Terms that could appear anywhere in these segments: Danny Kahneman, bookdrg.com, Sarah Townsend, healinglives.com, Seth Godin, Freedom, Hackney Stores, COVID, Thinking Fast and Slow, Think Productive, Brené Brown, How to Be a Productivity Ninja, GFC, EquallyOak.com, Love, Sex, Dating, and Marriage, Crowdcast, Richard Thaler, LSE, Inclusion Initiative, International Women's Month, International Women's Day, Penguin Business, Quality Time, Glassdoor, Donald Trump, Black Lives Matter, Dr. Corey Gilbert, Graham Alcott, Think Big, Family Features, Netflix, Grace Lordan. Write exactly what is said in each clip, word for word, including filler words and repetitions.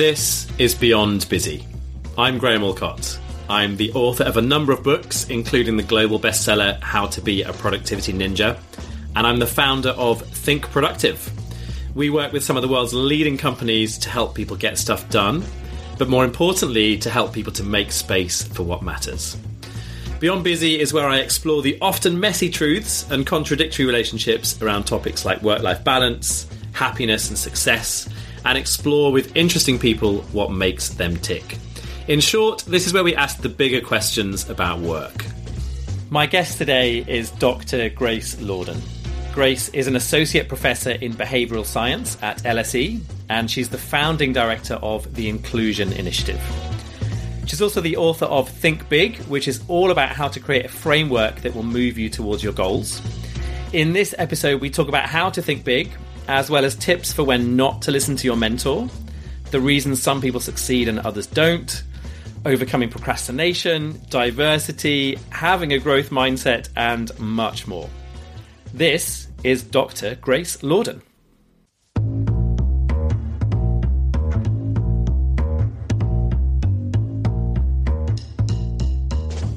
This is Beyond Busy. I'm Graham Alcott. I'm the author of a number of books, including the global bestseller How to Be a Productivity Ninja, and I'm the founder of Think Productive. We work with some of the world's leading companies to help people get stuff done, but more importantly, to help people to make space for what matters. Beyond Busy is where I explore the often messy truths and contradictory relationships around topics like work-life balance, happiness and success, and explore with interesting people what makes them tick. In short, this is where we ask the bigger questions about work. My guest today is Doctor Grace Lordan. Grace is an associate professor in behavioural science at L S E, and she's the founding director of the Inclusion Initiative. She's also the author of Think Big, which is all about how to create a framework that will move you towards your goals. In this episode, we talk about how to think big, as well as tips for when not to listen to your mentor, the reasons some people succeed and others don't, overcoming procrastination, diversity, having a growth mindset, and much more. This is Doctor Grace Lordan.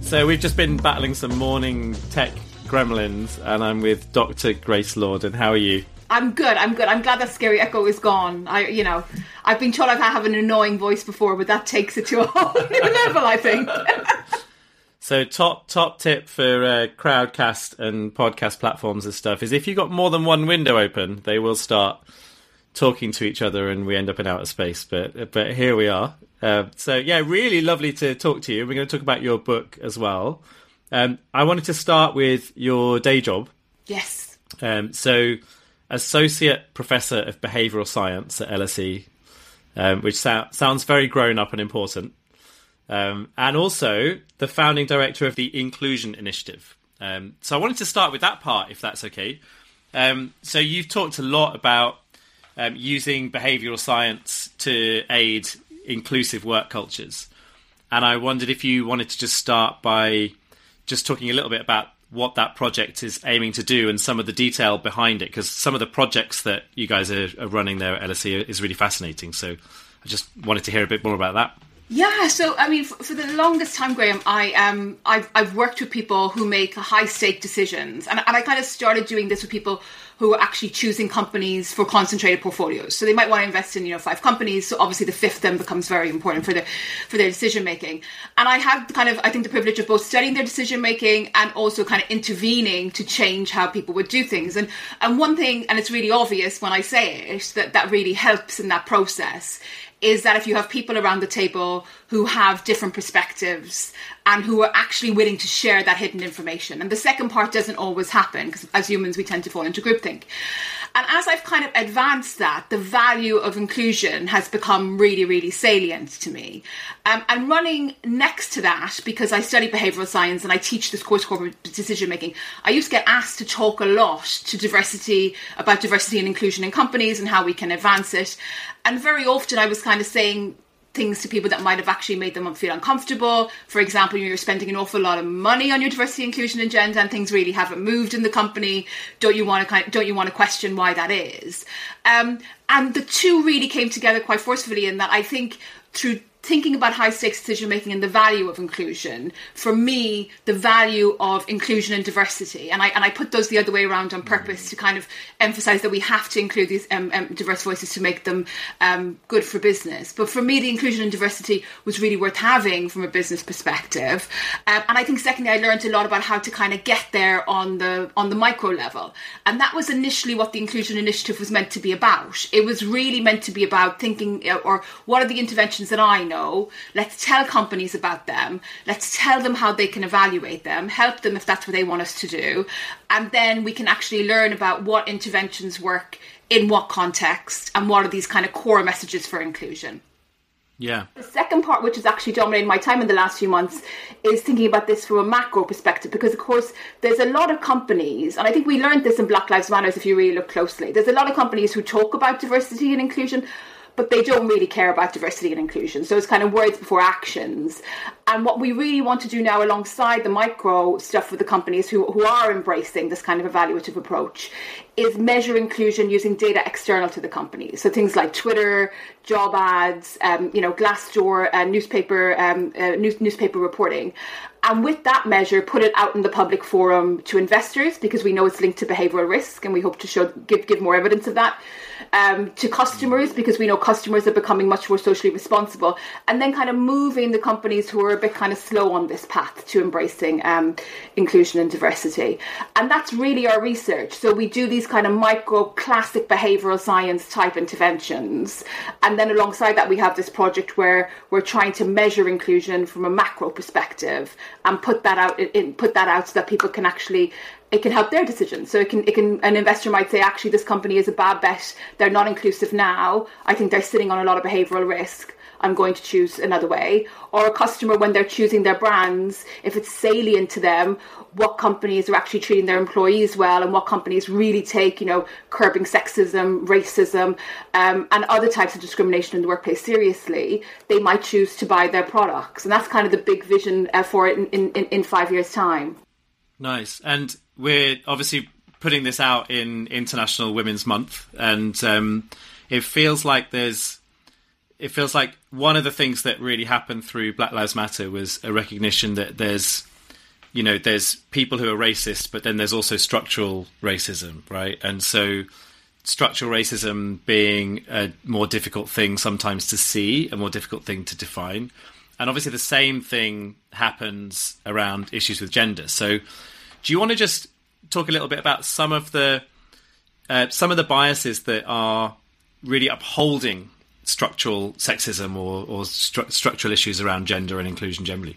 So we've just been battling some morning tech gremlins, and I'm with Doctor Grace Lordan. How are you? I'm good. I'm good. I'm glad that scary echo is gone. I, you know, I've been told I have an annoying voice before, but that takes it to a whole new level, I think. So top top tip for uh, Crowdcast and podcast platforms and stuff is if you've got more than one window open, they will start talking to each other and we end up in outer space. But but here we are. Uh, so, yeah, really lovely to talk to you. We're going to talk about your book as well. Um, I wanted to start with your day job. Yes. Um, so... Associate Professor of Behavioural Science at L S E, um, which so- sounds very grown up and important, um, and also the founding director of the Inclusion Initiative. Um, so I wanted to start with that part, if that's okay. Um, so you've talked a lot about um, using behavioural science to aid inclusive work cultures, and I wondered if you wanted to just start by just talking a little bit about what that project is aiming to do and some of the detail behind it, because some of the projects that you guys are, are running there at L S E is really fascinating. So I just wanted to hear a bit more about that. Yeah, so I mean, for, for the longest time, Graham, I um, I've, I've worked with people who make high-stake decisions, and, and I kind of started doing this with people who are actually choosing companies for concentrated portfolios. So they might want to invest in, you know, five companies. So obviously the fifth then becomes very important for their for their decision making. And I have kind of, I think, the privilege of both studying their decision making and also kind of intervening to change how people would do things. And and one thing, and it's really obvious when I say it, that that really helps in that process, is that if you have people around the table who have different perspectives and who are actually willing to share that hidden information. And the second part doesn't always happen because as humans, we tend to fall into groupthink. And as I've kind of advanced that, the value of inclusion has become really, really salient to me. Um, and running next to that, because I study behavioural science and I teach this course called Decision Making, I used to get asked to talk a lot to diversity, about diversity and inclusion in companies and how we can advance it. And very often I was kind of saying things to people that might have actually made them feel uncomfortable. For example, you're spending an awful lot of money on your diversity inclusion agenda and things really haven't moved in the company. Don't you want to kind of, don't you want to question why that is? Um, and the two really came together quite forcefully in that I think through thinking about high-stakes decision-making and the value of inclusion, for me, the value of inclusion and diversity, and I and I put those the other way around on purpose to kind of emphasise that we have to include these um, um, diverse voices to make them um, good for business. But for me, the inclusion and diversity was really worth having from a business perspective. Um, and I think, secondly, I learned a lot about how to kind of get there on the on the micro level. And that was initially what the Inclusion Initiative was meant to be about. It was really meant to be about thinking, or what are the interventions that I know? Let's tell companies about them. Let's tell them how they can evaluate them, help them if that's what they want us to do. And then we can actually learn about what interventions work in what context and what are these kind of core messages for inclusion. Yeah. The second part, which has actually dominated my time in the last few months, is thinking about this from a macro perspective, because, of course, there's a lot of companies, and I think we learned this in Black Lives Matter if you really look closely. There's a lot of companies who talk about diversity and inclusion, but they don't really care about diversity and inclusion. So it's kind of words before actions. And what we really want to do now, alongside the micro stuff with the companies who, who are embracing this kind of evaluative approach, is measure inclusion using data external to the company. So things like Twitter, job ads, um, you know, Glassdoor, uh, newspaper, um, uh, news, newspaper reporting. And with that measure, put it out in the public forum to investors, because we know it's linked to behavioural risk, and we hope to show give give more evidence of that, um, to customers, because we know customers are becoming much more socially responsible, and then kind of moving the companies who are a bit kind of slow on this path to embracing um, inclusion and diversity. And that's really our research. So we do these kind of micro classic behavioural science type interventions. And then alongside that, we have this project where we're trying to measure inclusion from a macro perspective, and put that out in put that out so that people can actually, it can help their decisions. So it can it can an investor might say, actually, this company is a bad bet, they're not inclusive now, I think they're sitting on a lot of behavioral risk, I'm going to choose another way. Or a customer, when they're choosing their brands, if it's salient to them, what companies are actually treating their employees well, and what companies really take, you know, curbing sexism, racism, um, and other types of discrimination in the workplace seriously, they might choose to buy their products. And that's kind of the big vision uh, for it in, in, in five years' time. Nice. And we're obviously putting this out in International Women's Month, and um, it feels like there's It feels like one of the things that really happened through Black Lives Matter was a recognition that there's, you know, there's people who are racist, but then there's also structural racism, right? And so structural racism being a more difficult thing sometimes to see, a more difficult thing to define. And obviously the same thing happens around issues with gender. So do you want to just talk a little bit about some of the, uh, some of the biases that are really upholding structural sexism or, or stru- structural issues around gender and inclusion generally?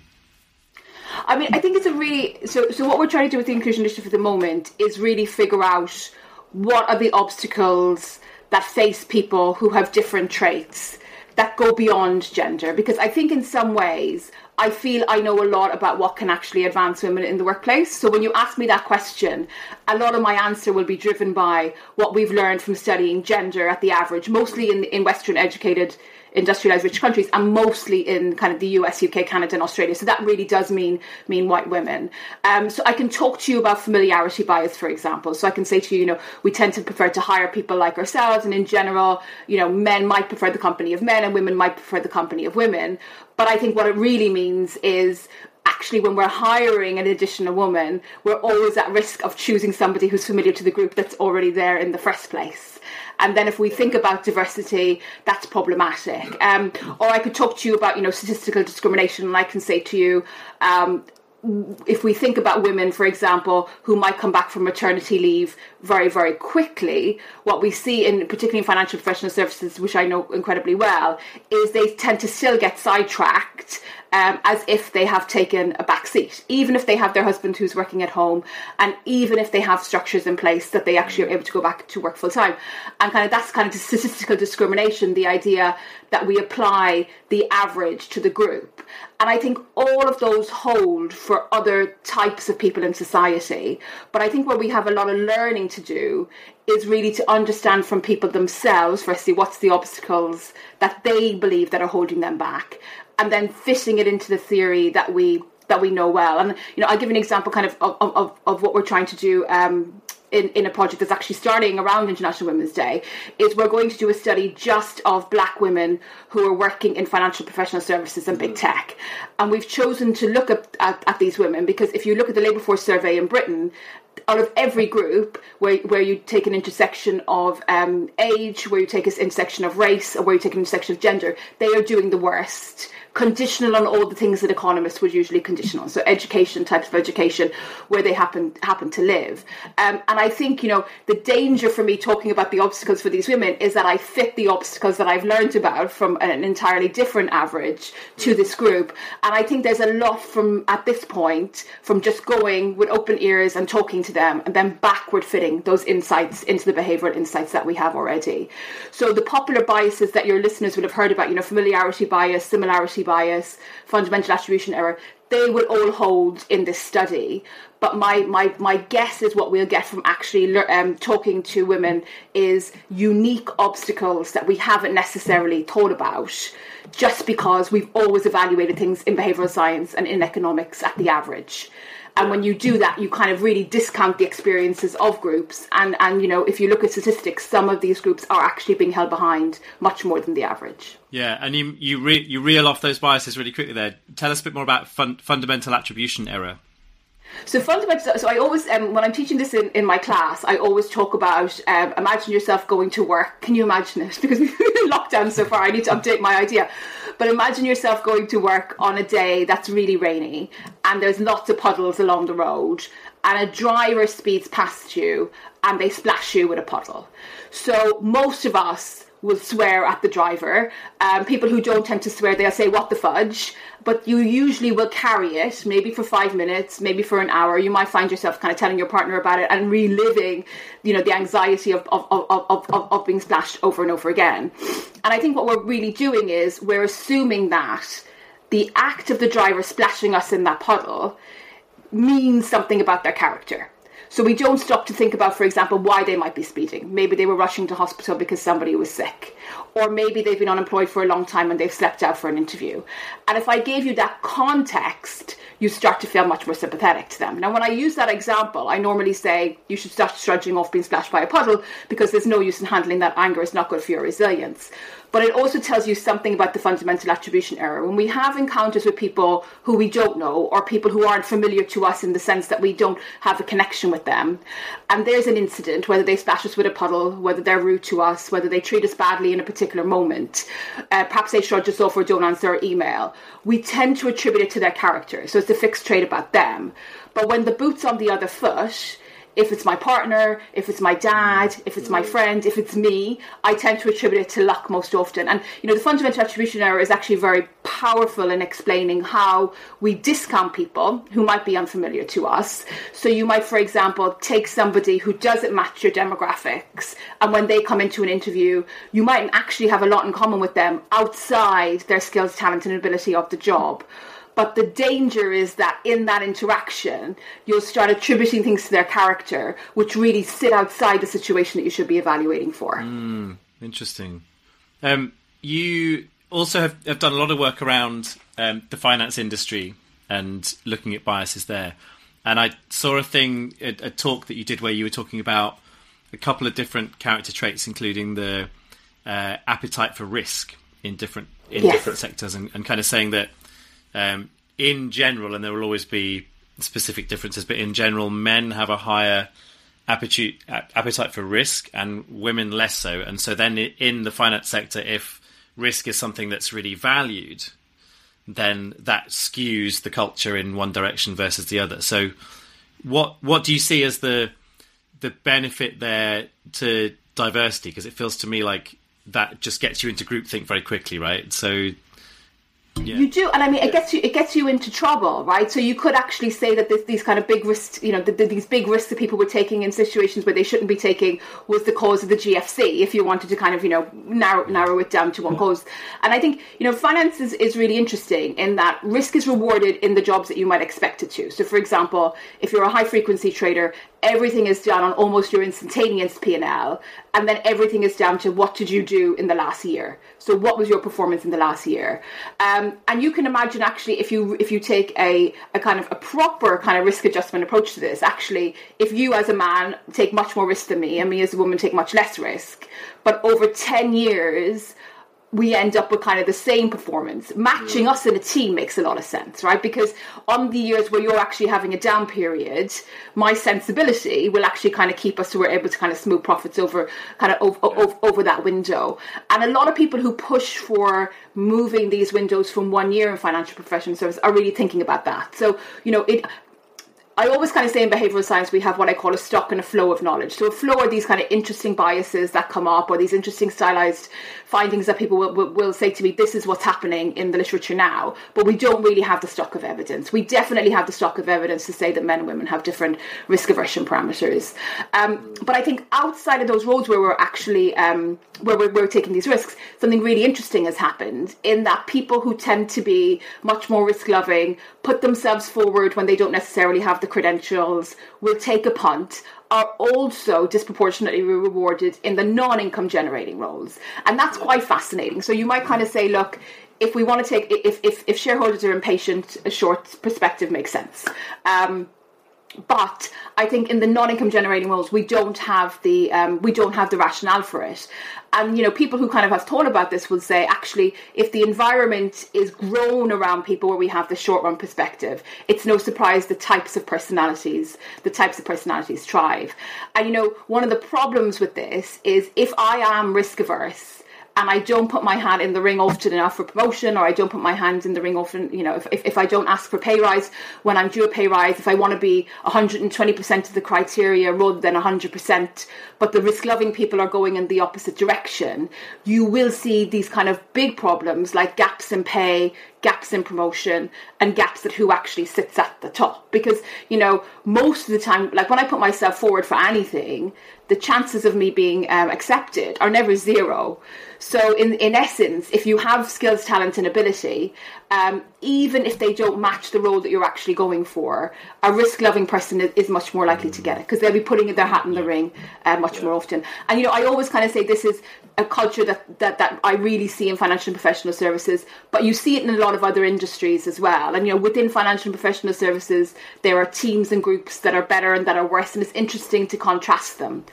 I mean, I think it's a really... So, so what we're trying to do with the Inclusion Initiative at the moment is really figure out what are the obstacles that face people who have different traits that go beyond gender. Because I think in some ways, I feel I know a lot about what can actually advance women in the workplace. So when you ask me that question, a lot of my answer will be driven by what we've learned from studying gender at the average, mostly in, in Western educated, industrialized rich countries, and mostly in kind of the U S, U K, Canada and Australia. So that really does mean mean white women. Um, so I can talk to you about familiarity bias, for example. So I can say to you, you know, we tend to prefer to hire people like ourselves. And in general, you know, men might prefer the company of men and women might prefer the company of women. But I think what it really means is actually when we're hiring an additional woman, we're always at risk of choosing somebody who's familiar to the group that's already there in the first place. And then if we think about diversity, that's problematic. Um, or I could talk to you about, you know, statistical discrimination, and I can say to you, um, if we think about women, for example, who might come back from maternity leave very, very quickly, what we see, in particularly in financial professional services, which I know incredibly well, is they tend to still get sidetracked um, as if they have taken a back seat, even if they have their husband who's working at home, and even if they have structures in place that they actually are able to go back to work full time. And kind of that's kind of the statistical discrimination, the idea that we apply the average to the group. And I think all of those hold for other types of people in society. But I think what we have a lot of learning to do is really to understand from people themselves, firstly, what's the obstacles that they believe that are holding them back, and then fitting it into the theory that we that we know well. And, you know, I'll give an example kind of of, of, of what we're trying to do um, in, in a project that's actually starting around International Women's Day, is we're going to do a study just of Black women who are working in financial professional services and big tech. And we've chosen to look at, at, at these women because if you look at the labour force survey in Britain, out of every group where where you take an intersection of um, age, where you take an intersection of race, or where you take an intersection of gender, they are doing the worst, conditional on all the things that economists would usually condition on. So education, types of education, where they happen happen to live. Um, and I think, you know, the danger for me talking about the obstacles for these women is that I fit the obstacles that I've learned about from an entirely different average to this group. And I think there's a lot from, at this point, from just going with open ears and talking to them, and then backward fitting those insights into the behavioural insights that we have already. So the popular biases that your listeners would have heard about, you know, familiarity bias, similarity bias, fundamental attribution error, they will all hold in this study. But my, my, my guess is what we'll get from actually um, talking to women is unique obstacles that we haven't necessarily thought about, just because we've always evaluated things in behavioural science and in economics at the average. And when you do that, you kind of really discount the experiences of groups. And, and, you know, if you look at statistics, some of these groups are actually being held behind much more than the average. Yeah, and you you, re- you reel off those biases really quickly there. Tell us a bit more about fun- fundamental attribution error. So fundamental. So I always, um, when I'm teaching this in, in my class, I always talk about um, imagine yourself going to work. Can you imagine it? Because we've been in lockdown so far. I need to update my idea. But imagine yourself going to work on a day that's really rainy and there's lots of puddles along the road, and a driver speeds past you and they splash you with a puddle. So most of us will swear at the driver. Um, people who don't tend to swear, they'll say, what the fudge? But you usually will carry it, maybe for five minutes, maybe for an hour. You might find yourself kind of telling your partner about it and reliving, you know, the anxiety of of of of, of, of being splashed over and over again. And I think what we're really doing is we're assuming that the act of the driver splashing us in that puddle means something about their character. So we don't stop to think about, for example, why they might be speeding. Maybe they were rushing to hospital because somebody was sick. Or maybe they've been unemployed for a long time and they've slept out for an interview. And if I gave you that context, you start to feel much more sympathetic to them. Now, when I use that example, I normally say you should start trudging off being splashed by a puddle, because there's no use in handling that anger. It's not good for your resilience. But it also tells you something about the fundamental attribution error. When we have encounters with people who we don't know, or people who aren't familiar to us in the sense that we don't have a connection with them, and there's an incident, whether they splash us with a puddle, whether they're rude to us, whether they treat us badly in a particular moment, uh, perhaps they shrug us off or don't answer our email, we tend to attribute it to their character. So it's a fixed trait about them. But when the boot's on the other foot, if it's my partner, if it's my dad, if it's my friend, if it's me, I tend to attribute it to luck most often. And, you know, the fundamental attribution error is actually very powerful in explaining how we discount people who might be unfamiliar to us. So you might, for example, take somebody who doesn't match your demographics, and when they come into an interview, you might actually have a lot in common with them outside their skills, talent and ability of the job. But the danger is that in that interaction, you'll start attributing things to their character, which really sit outside the situation that you should be evaluating for. Mm, interesting. Um, you also have, have done a lot of work around um, the finance industry and looking at biases there. And I saw a thing, a, a talk that you did where you were talking about a couple of different character traits, including the uh, appetite for risk in different in yes. different sectors, and, and kind of saying that, Um, in general, and there will always be specific differences, but in general, men have a higher appetite, appetite for risk and women less so. And so then in the finance sector, if risk is something that's really valued, then that skews the culture in one direction versus the other. So what what do you see as the the benefit there to diversity? Because it feels to me like that just gets you into groupthink very quickly, right? So... Yeah. You do, and I mean, it gets you. It gets you into trouble, right? So you could actually say that this, these kind of big risks, you know, the, the, these big risks that people were taking in situations where they shouldn't be taking, was the cause of the G F C. If you wanted to kind of, you know, narrow narrow it down to one cause. And I think, you know, finance is, is really interesting in that risk is rewarded in the jobs that you might expect it to. So, for example, if you're a high frequency trader, everything is done on almost your instantaneous P and L, and then everything is down to what did you do in the last year. So what was your performance in the last year? Um, and you can imagine, actually, if you if you take a, a kind of a proper kind of risk adjustment approach to this, actually, if you as a man take much more risk than me, and me as a woman take much less risk, but over ten years... we end up with kind of the same performance. Matching us in a team makes a lot of sense, right? Because on the years where you're actually having a down period, my sensibility will actually kind of keep us so we're able to kind of smooth profits over kind of over, yeah. over, over that window. And a lot of people who push for moving these windows from one year in financial professional service are really thinking about that. So, you know, it... I always kind of say in behavioural science, we have what I call a stock and a flow of knowledge. So a flow are these kind of interesting biases that come up, or these interesting stylized findings that people will, will, will say to me, this is what's happening in the literature now. But we don't really have the stock of evidence. We definitely have the stock of evidence to say that men and women have different risk aversion parameters. Um, but I think outside of those roles where we're actually, um, where we're, we're taking these risks, something really interesting has happened in that people who tend to be much more risk loving put themselves forward when they don't necessarily have the credentials, will take a punt, are also disproportionately rewarded in the non-income generating roles. And that's quite fascinating. So you might kind of say, look, if we want to take, if if, if shareholders are impatient, a short perspective makes sense. Um, But I think in the non-income generating roles, we don't have the um, we don't have the rationale for it. And, you know, people who kind of have thought about this will say, actually, if the environment is grown around people where we have the short run perspective, it's no surprise the types of personalities, the types of personalities thrive. And, you know, one of the problems with this is if I am risk averse, and I don't put my hand in the ring often enough for promotion, or I don't put my hand in the ring often, you know, if, if, if I don't ask for pay rise when I'm due a pay rise, if I want to be one hundred twenty percent of the criteria rather than one hundred percent, but the risk-loving people are going in the opposite direction, you will see these kind of big problems like gaps in pay, gaps in promotion, and gaps at who actually sits at the top. Because, you know, most of the time, like when I put myself forward for anything, the chances of me being um, accepted are never zero. So in, in essence, if you have skills, talent and ability, um, even if they don't match the role that you're actually going for, a risk-loving person is, is much more likely to get it because they'll be putting their hat in the ring uh, much yeah. more often. And, you know, I always kind of say this is a culture that, that, that I really see in financial and professional services, but you see it in a lot of other industries as well. And, you know, within financial and professional services, there are teams and groups that are better and that are worse, and it's interesting to contrast them.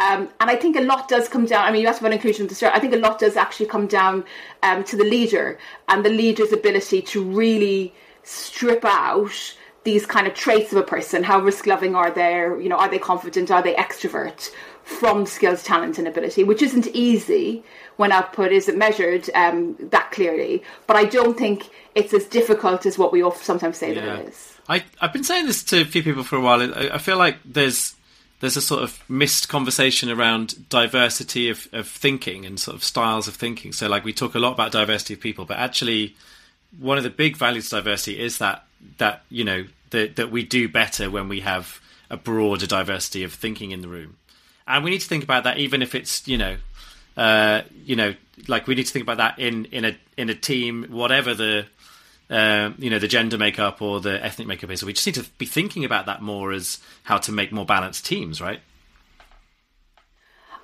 Um, and I think a lot does come down, I mean, you asked about inclusion at the start, I think a lot does actually come down um, to the leader and the leader's ability to really strip out these kind of traits of a person. How risk-loving are they? You know, are they confident? Are they extrovert? From skills, talent and ability, which isn't easy when output isn't measured um, that clearly. But I don't think it's as difficult as what we often sometimes say yeah. that it is. I, I've been saying this to a few people for a while. I, I feel like there's there's a sort of missed conversation around diversity of, of thinking and sort of styles of thinking. So like we talk a lot about diversity of people, but actually one of the big values of diversity is that, that you know, the, that we do better when we have a broader diversity of thinking in the room. And we need to think about that, even if it's, you know, uh, you know, like we need to think about that in, in a in a team, whatever the, uh, you know, the gender makeup or the ethnic makeup is. So we just need to be thinking about that more as how to make more balanced teams, right?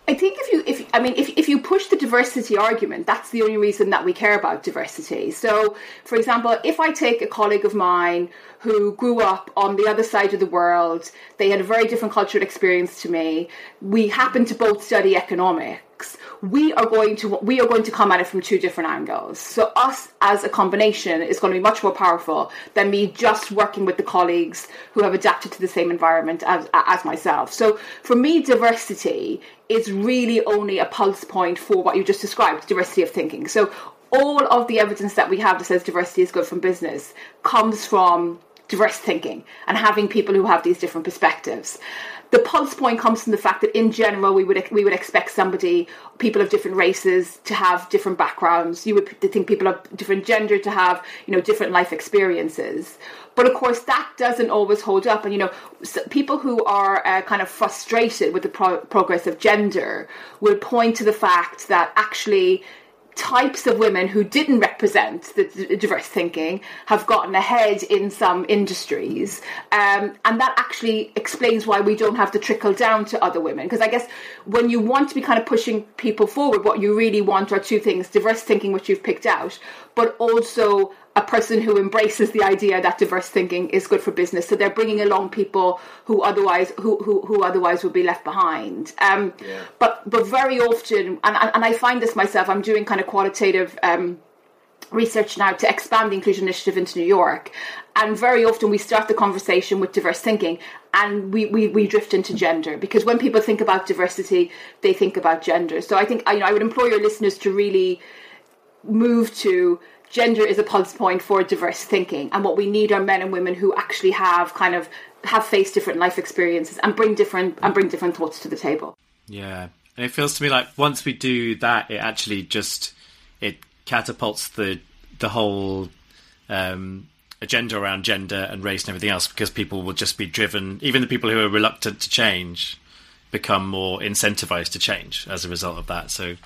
I think if you, if I mean, if if you push the diversity argument, that's the only reason that we care about diversity. So, for example, if I take a colleague of mine who grew up on the other side of the world, they had a very different cultural experience to me, we happen to both study economics, we are going to we are going to come at it from two different angles. So us as a combination is going to be much more powerful than me just working with the colleagues who have adapted to the same environment as, as myself. So for me, diversity is really only a pulse point for what you just described, diversity of thinking. So all of the evidence that we have that says diversity is good from business comes from diverse thinking and having people who have these different perspectives. The pulse point comes from the fact that in general we would we would expect somebody, people of different races to have different backgrounds. You would think people of different gender to have, you know, different life experiences. But of course that doesn't always hold up. And, you know, people who are uh, kind of frustrated with the pro- progress of gender will point to the fact that actually types of women who didn't represent the diverse thinking have gotten ahead in some industries. Um, and that actually explains why we don't have to trickle down to other women. Because I guess when you want to be kind of pushing people forward, what you really want are two things: diverse thinking, which you've picked out, but also a person who embraces the idea that diverse thinking is good for business. So they're bringing along people who otherwise who who, who otherwise would be left behind. Um, yeah. But but very often, and, and I find this myself, I'm doing kind of qualitative um, research now to expand the Inclusion Initiative into New York. And very often we start the conversation with diverse thinking and we, we, we drift into gender, because when people think about diversity, they think about gender. So I think, you know, I would implore your listeners to really move to gender is a pulse point for diverse thinking, and what we need are men and women who actually have kind of have faced different life experiences and bring different and bring different thoughts to the table. Yeah, and it feels to me like once we do that, it actually just it catapults the the whole um, agenda around gender and race and everything else, because people will just be driven. Even the people who are reluctant to change become more incentivized to change as a result of that. So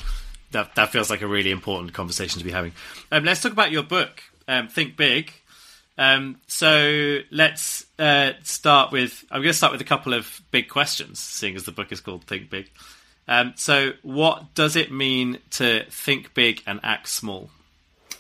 that that feels like a really important conversation to be having. Um, let's talk about your book, um, Think Big. Um, so let's uh, start with, I'm going to start with a couple of big questions, seeing as the book is called Think Big. Um, so what does it mean to think big and act small?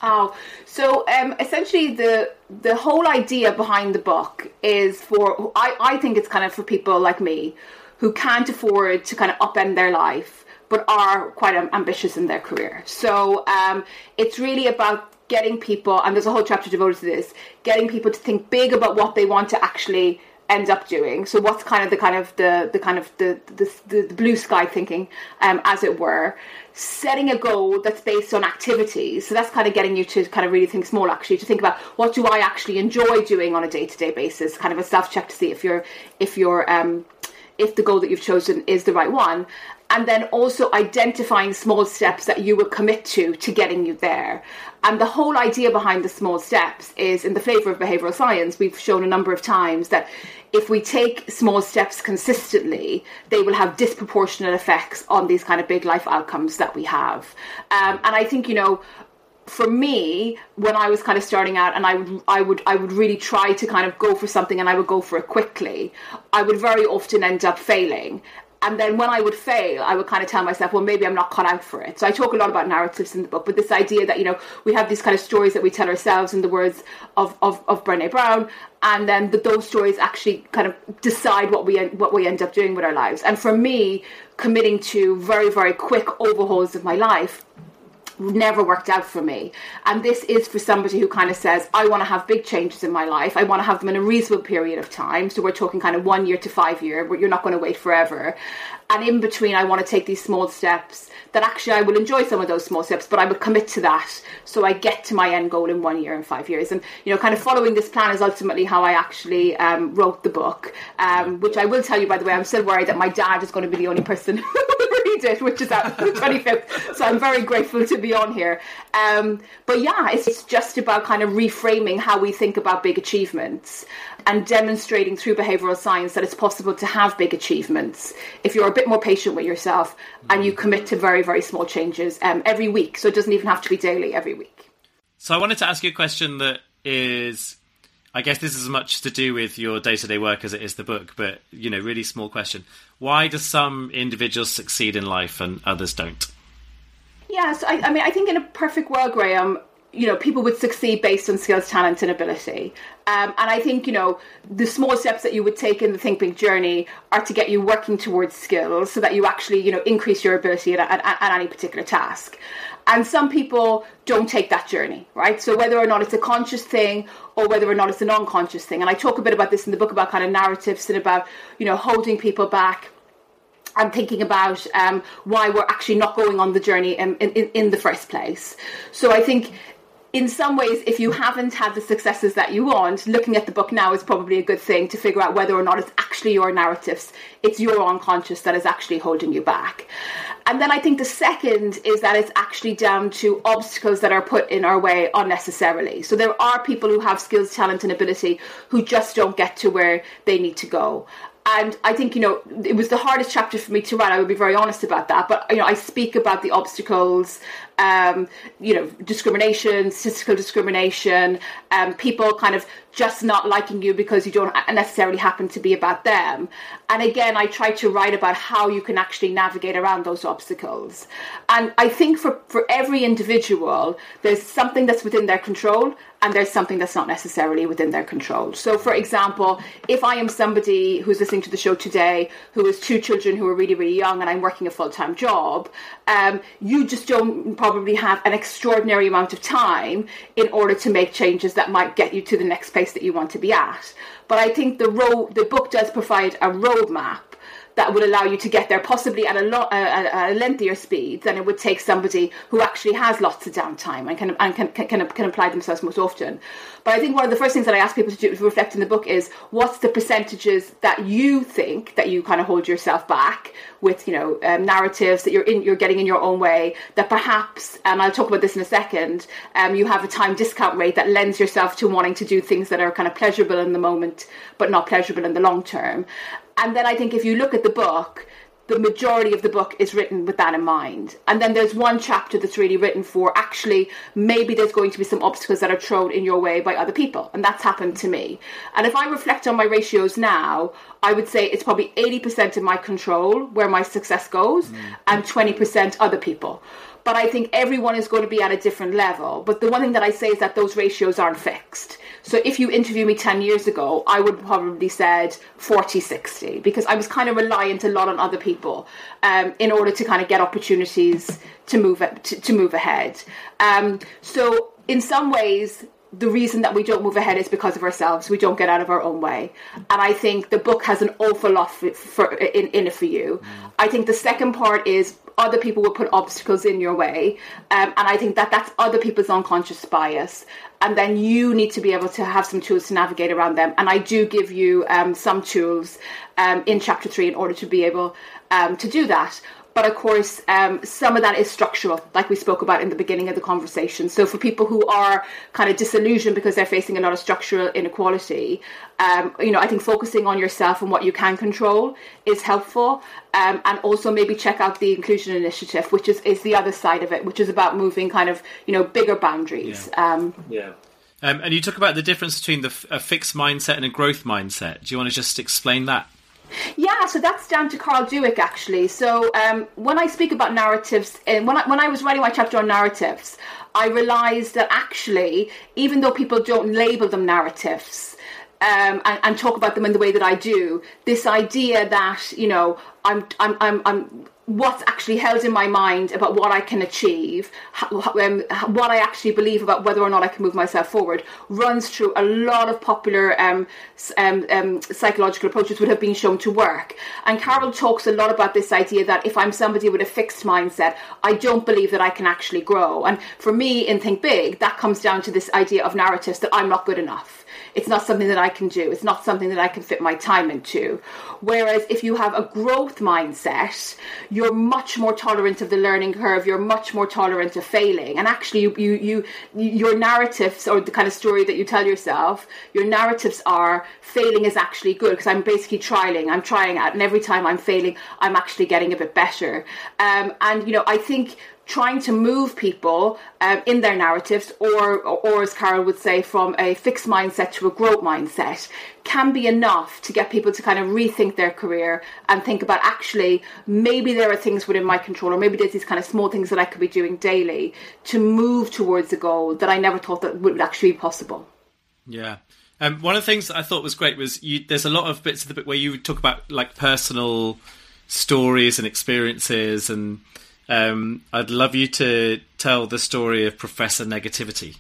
Oh, so um, essentially the the whole idea behind the book is for, I, I think it's kind of for people like me who can't afford to kind of upend their life, but are quite ambitious in their career. So um, it's really about getting people, and there's a whole chapter devoted to this, getting people to think big about what they want to actually end up doing. So what's kind of the kind of the the kind of the the, the blue sky thinking, um, as it were, setting a goal that's based on activities. So that's kind of getting you to kind of really think small, actually, to think about what do I actually enjoy doing on a day-to-day basis, kind of a self-check to see if you're if you're um, if the goal that you've chosen is the right one. And then also identifying small steps that you will commit to, to getting you there. And the whole idea behind the small steps is, in the flavour of behavioural science, we've shown a number of times that if we take small steps consistently, they will have disproportionate effects on these kind of big life outcomes that we have. Um, and I think, you know, for me, when I was kind of starting out, and I would, I would, I would really try to kind of go for something, and I would go for it quickly, I would very often end up failing. And then when I would fail, I would kind of tell myself, well, maybe I'm not cut out for it. So I talk a lot about narratives in the book, but this idea that, you know, we have these kind of stories that we tell ourselves, in the words of of, of Brené Brown, and then the, those stories actually kind of decide what we what we end up doing with our lives. And for me, committing to very, very quick overhauls of my life never worked out for me. And this is for somebody who kind of says, I want to have big changes in my life. I want to have them in a reasonable period of time. So we're talking kind of one year to five year, where you're not going to wait forever. And in between, I want to take these small steps that actually I will enjoy some of those small steps, but I would commit to that. So I get to my end goal in one year and five years. And, you know, kind of following this plan is ultimately how I actually um, wrote the book, um, which I will tell you, by the way, I'm still worried that my dad is going to be the only person who will read it, which is out the twenty-fifth. So I'm very grateful to be on here, um but yeah, it's, it's just about kind of reframing how we think about big achievements and demonstrating through behavioral science that it's possible to have big achievements if you're a bit more patient with yourself and you commit to very, very small changes um every week. So it doesn't even have to be daily, every week. So I wanted to ask you a question that is, I guess this is as much to do with your day-to-day work as it is the book, but, you know, really small question: why do some individuals succeed in life and others don't? Yeah, so I, I mean, I think in a perfect world, Graham, you know, people would succeed based on skills, talent and ability. Um, and I think, you know, the small steps that you would take in the Think Big journey are to get you working towards skills so that you actually, you know, increase your ability at, at, at any particular task. And some people don't take that journey, right? So whether or not it's a conscious thing or whether or not it's an unconscious thing. And I talk a bit about this in the book, about kind of narratives and about, you know, holding people back. I'm thinking about um, why we're actually not going on the journey in, in, in the first place. So I think in some ways, if you haven't had the successes that you want, looking at the book now is probably a good thing to figure out whether or not it's actually your narratives, it's your unconscious that is actually holding you back. And then I think the second is that it's actually down to obstacles that are put in our way unnecessarily. So there are people who have skills, talent and ability who just don't get to where they need to go. And I think, you know, it was the hardest chapter for me to write. I would be very honest about that. But, you know, I speak about the obstacles, um, you know, discrimination, statistical discrimination, um, people kind of just not liking you because you don't necessarily happen to be about them. And again, I try to write about how you can actually navigate around those obstacles. And I think for, for every individual, there's something that's within their control and there's something that's not necessarily within their control. So, for example, if I am somebody who's listening to the show today who has two children who are really, really young and I'm working a full-time job, um, you just don't probably have an extraordinary amount of time in order to make changes that might get you to the next place that you want to be at. But I think the road, the book does provide a roadmap that would allow you to get there possibly at a, lo- a, a lengthier speed than it would take somebody who actually has lots of downtime and can and can, can can apply themselves most often. But I think one of the first things that I ask people to do to reflect in the book is, what's the percentages that you think that you kind of hold yourself back with, you know, um, narratives that you're in, you're getting in your own way, that perhaps, and I'll talk about this in a second, um, you have a time discount rate that lends yourself to wanting to do things that are kind of pleasurable in the moment, but not pleasurable in the long term. And then I think if you look at the book, the majority of the book is written with that in mind. And then there's one chapter that's really written for, actually, maybe there's going to be some obstacles that are thrown in your way by other people. And that's happened to me. And if I reflect on my ratios now, I would say it's probably eighty percent in my control, where my success goes, mm. and twenty percent other people. But I think everyone is going to be at a different level. But the one thing that I say is that those ratios aren't fixed. So if you interview me ten years ago, I would probably said forty sixty, because I was kind of reliant a lot on other people um, in order to kind of get opportunities to move, to, to move ahead. Um, so in some ways, the reason that we don't move ahead is because of ourselves. We don't get out of our own way. And I think the book has an awful lot for, for, in, in it for you. I think the second part is, other people will put obstacles in your way. Um, and I think that that's other people's unconscious bias. And then you need to be able to have some tools to navigate around them. And I do give you um, some tools um, in chapter three in order to be able um, to do that. But of course, um, some of that is structural, like we spoke about in the beginning of the conversation. So for people who are kind of disillusioned because they're facing a lot of structural inequality, um, you know, I think focusing on yourself and what you can control is helpful. Um, and also maybe check out the Inclusion Initiative, which is, is the other side of it, which is about moving kind of, you know, bigger boundaries. Yeah. Um, yeah. Um, and you talk about the difference between the, a fixed mindset and a growth mindset. Do you want to just explain that? Yeah, so that's down to Carol Dweck, actually. So um, when I speak about narratives, and when I, when I was writing my chapter on narratives, I realised that actually, even though people don't label them narratives, um, and, and talk about them in the way that I do, this idea that, you know, I'm I'm I'm, I'm what's actually held in my mind about what I can achieve, um, what I actually believe about whether or not I can move myself forward, runs through a lot of popular um, um, um, psychological approaches that have been shown to work. And Carol talks a lot about this idea that if I'm somebody with a fixed mindset, I don't believe that I can actually grow. And for me in Think Big, that comes down to this idea of narratives that I'm not good enough. It's not something that I can do. It's not something that I can fit my time into. Whereas if you have a growth mindset, you're much more tolerant of the learning curve. You're much more tolerant of failing. And actually, you, you, you your narratives, or the kind of story that you tell yourself, your narratives are, failing is actually good because I'm basically trialing. I'm trying out. And every time I'm failing, I'm actually getting a bit better. Um, and, you know, I think trying to move people um, in their narratives, or, or, or as Carol would say, from a fixed mindset to a growth mindset, can be enough to get people to kind of rethink their career and think about, actually, maybe there are things within my control, or maybe there's these kind of small things that I could be doing daily to move towards a goal that I never thought that would actually be possible. Yeah. Um, one of the things that I thought was great was you, there's a lot of bits of the book where you talk about like personal stories and experiences, and Um, I'd love you to tell the story of Professor Negativity.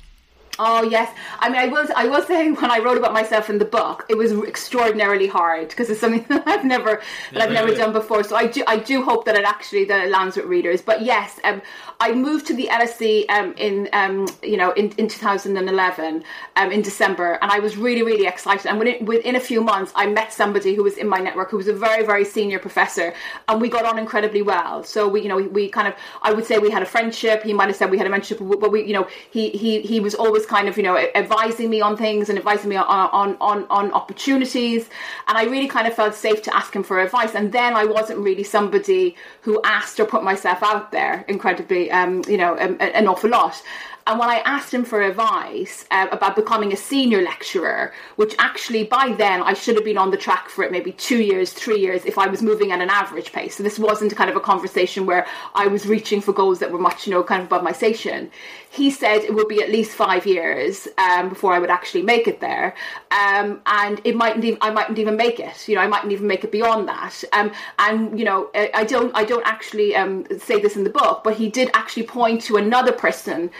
Oh, yes. I mean, I was I was saying when I wrote about myself in the book, it was extraordinarily hard because it's something that I've never that yeah, I've never yeah. done before. So I do I do hope that it actually that it lands with readers. But yes, um, I moved to the L S E um, in um, you know in, in two thousand eleven um, in December, and I was really really excited. And within, within a few months, I met somebody who was in my network who was a very very senior professor, and we got on incredibly well. So we you know we, we kind of I would say we had a friendship. He might have said we had a friendship, but we you know he he he was always kind of, you know, advising me on things and advising me on, on, on, on opportunities. And I really kind of felt safe to ask him for advice. And then I wasn't really somebody who asked or put myself out there incredibly, um, you know, an, an awful lot. And when I asked him for advice uh, about becoming a senior lecturer, which actually by then I should have been on the track for it maybe two years, three years, if I was moving at an average pace. So this wasn't kind of a conversation where I was reaching for goals that were much, you know, kind of above my station. He said it would be at least five years um, before I would actually make it there. Um, and it mightn't even, I mightn't even make it, you know, I mightn't even make it beyond that. Um, and, you know, I don't, I don't actually um, say this in the book, but he did actually point to another person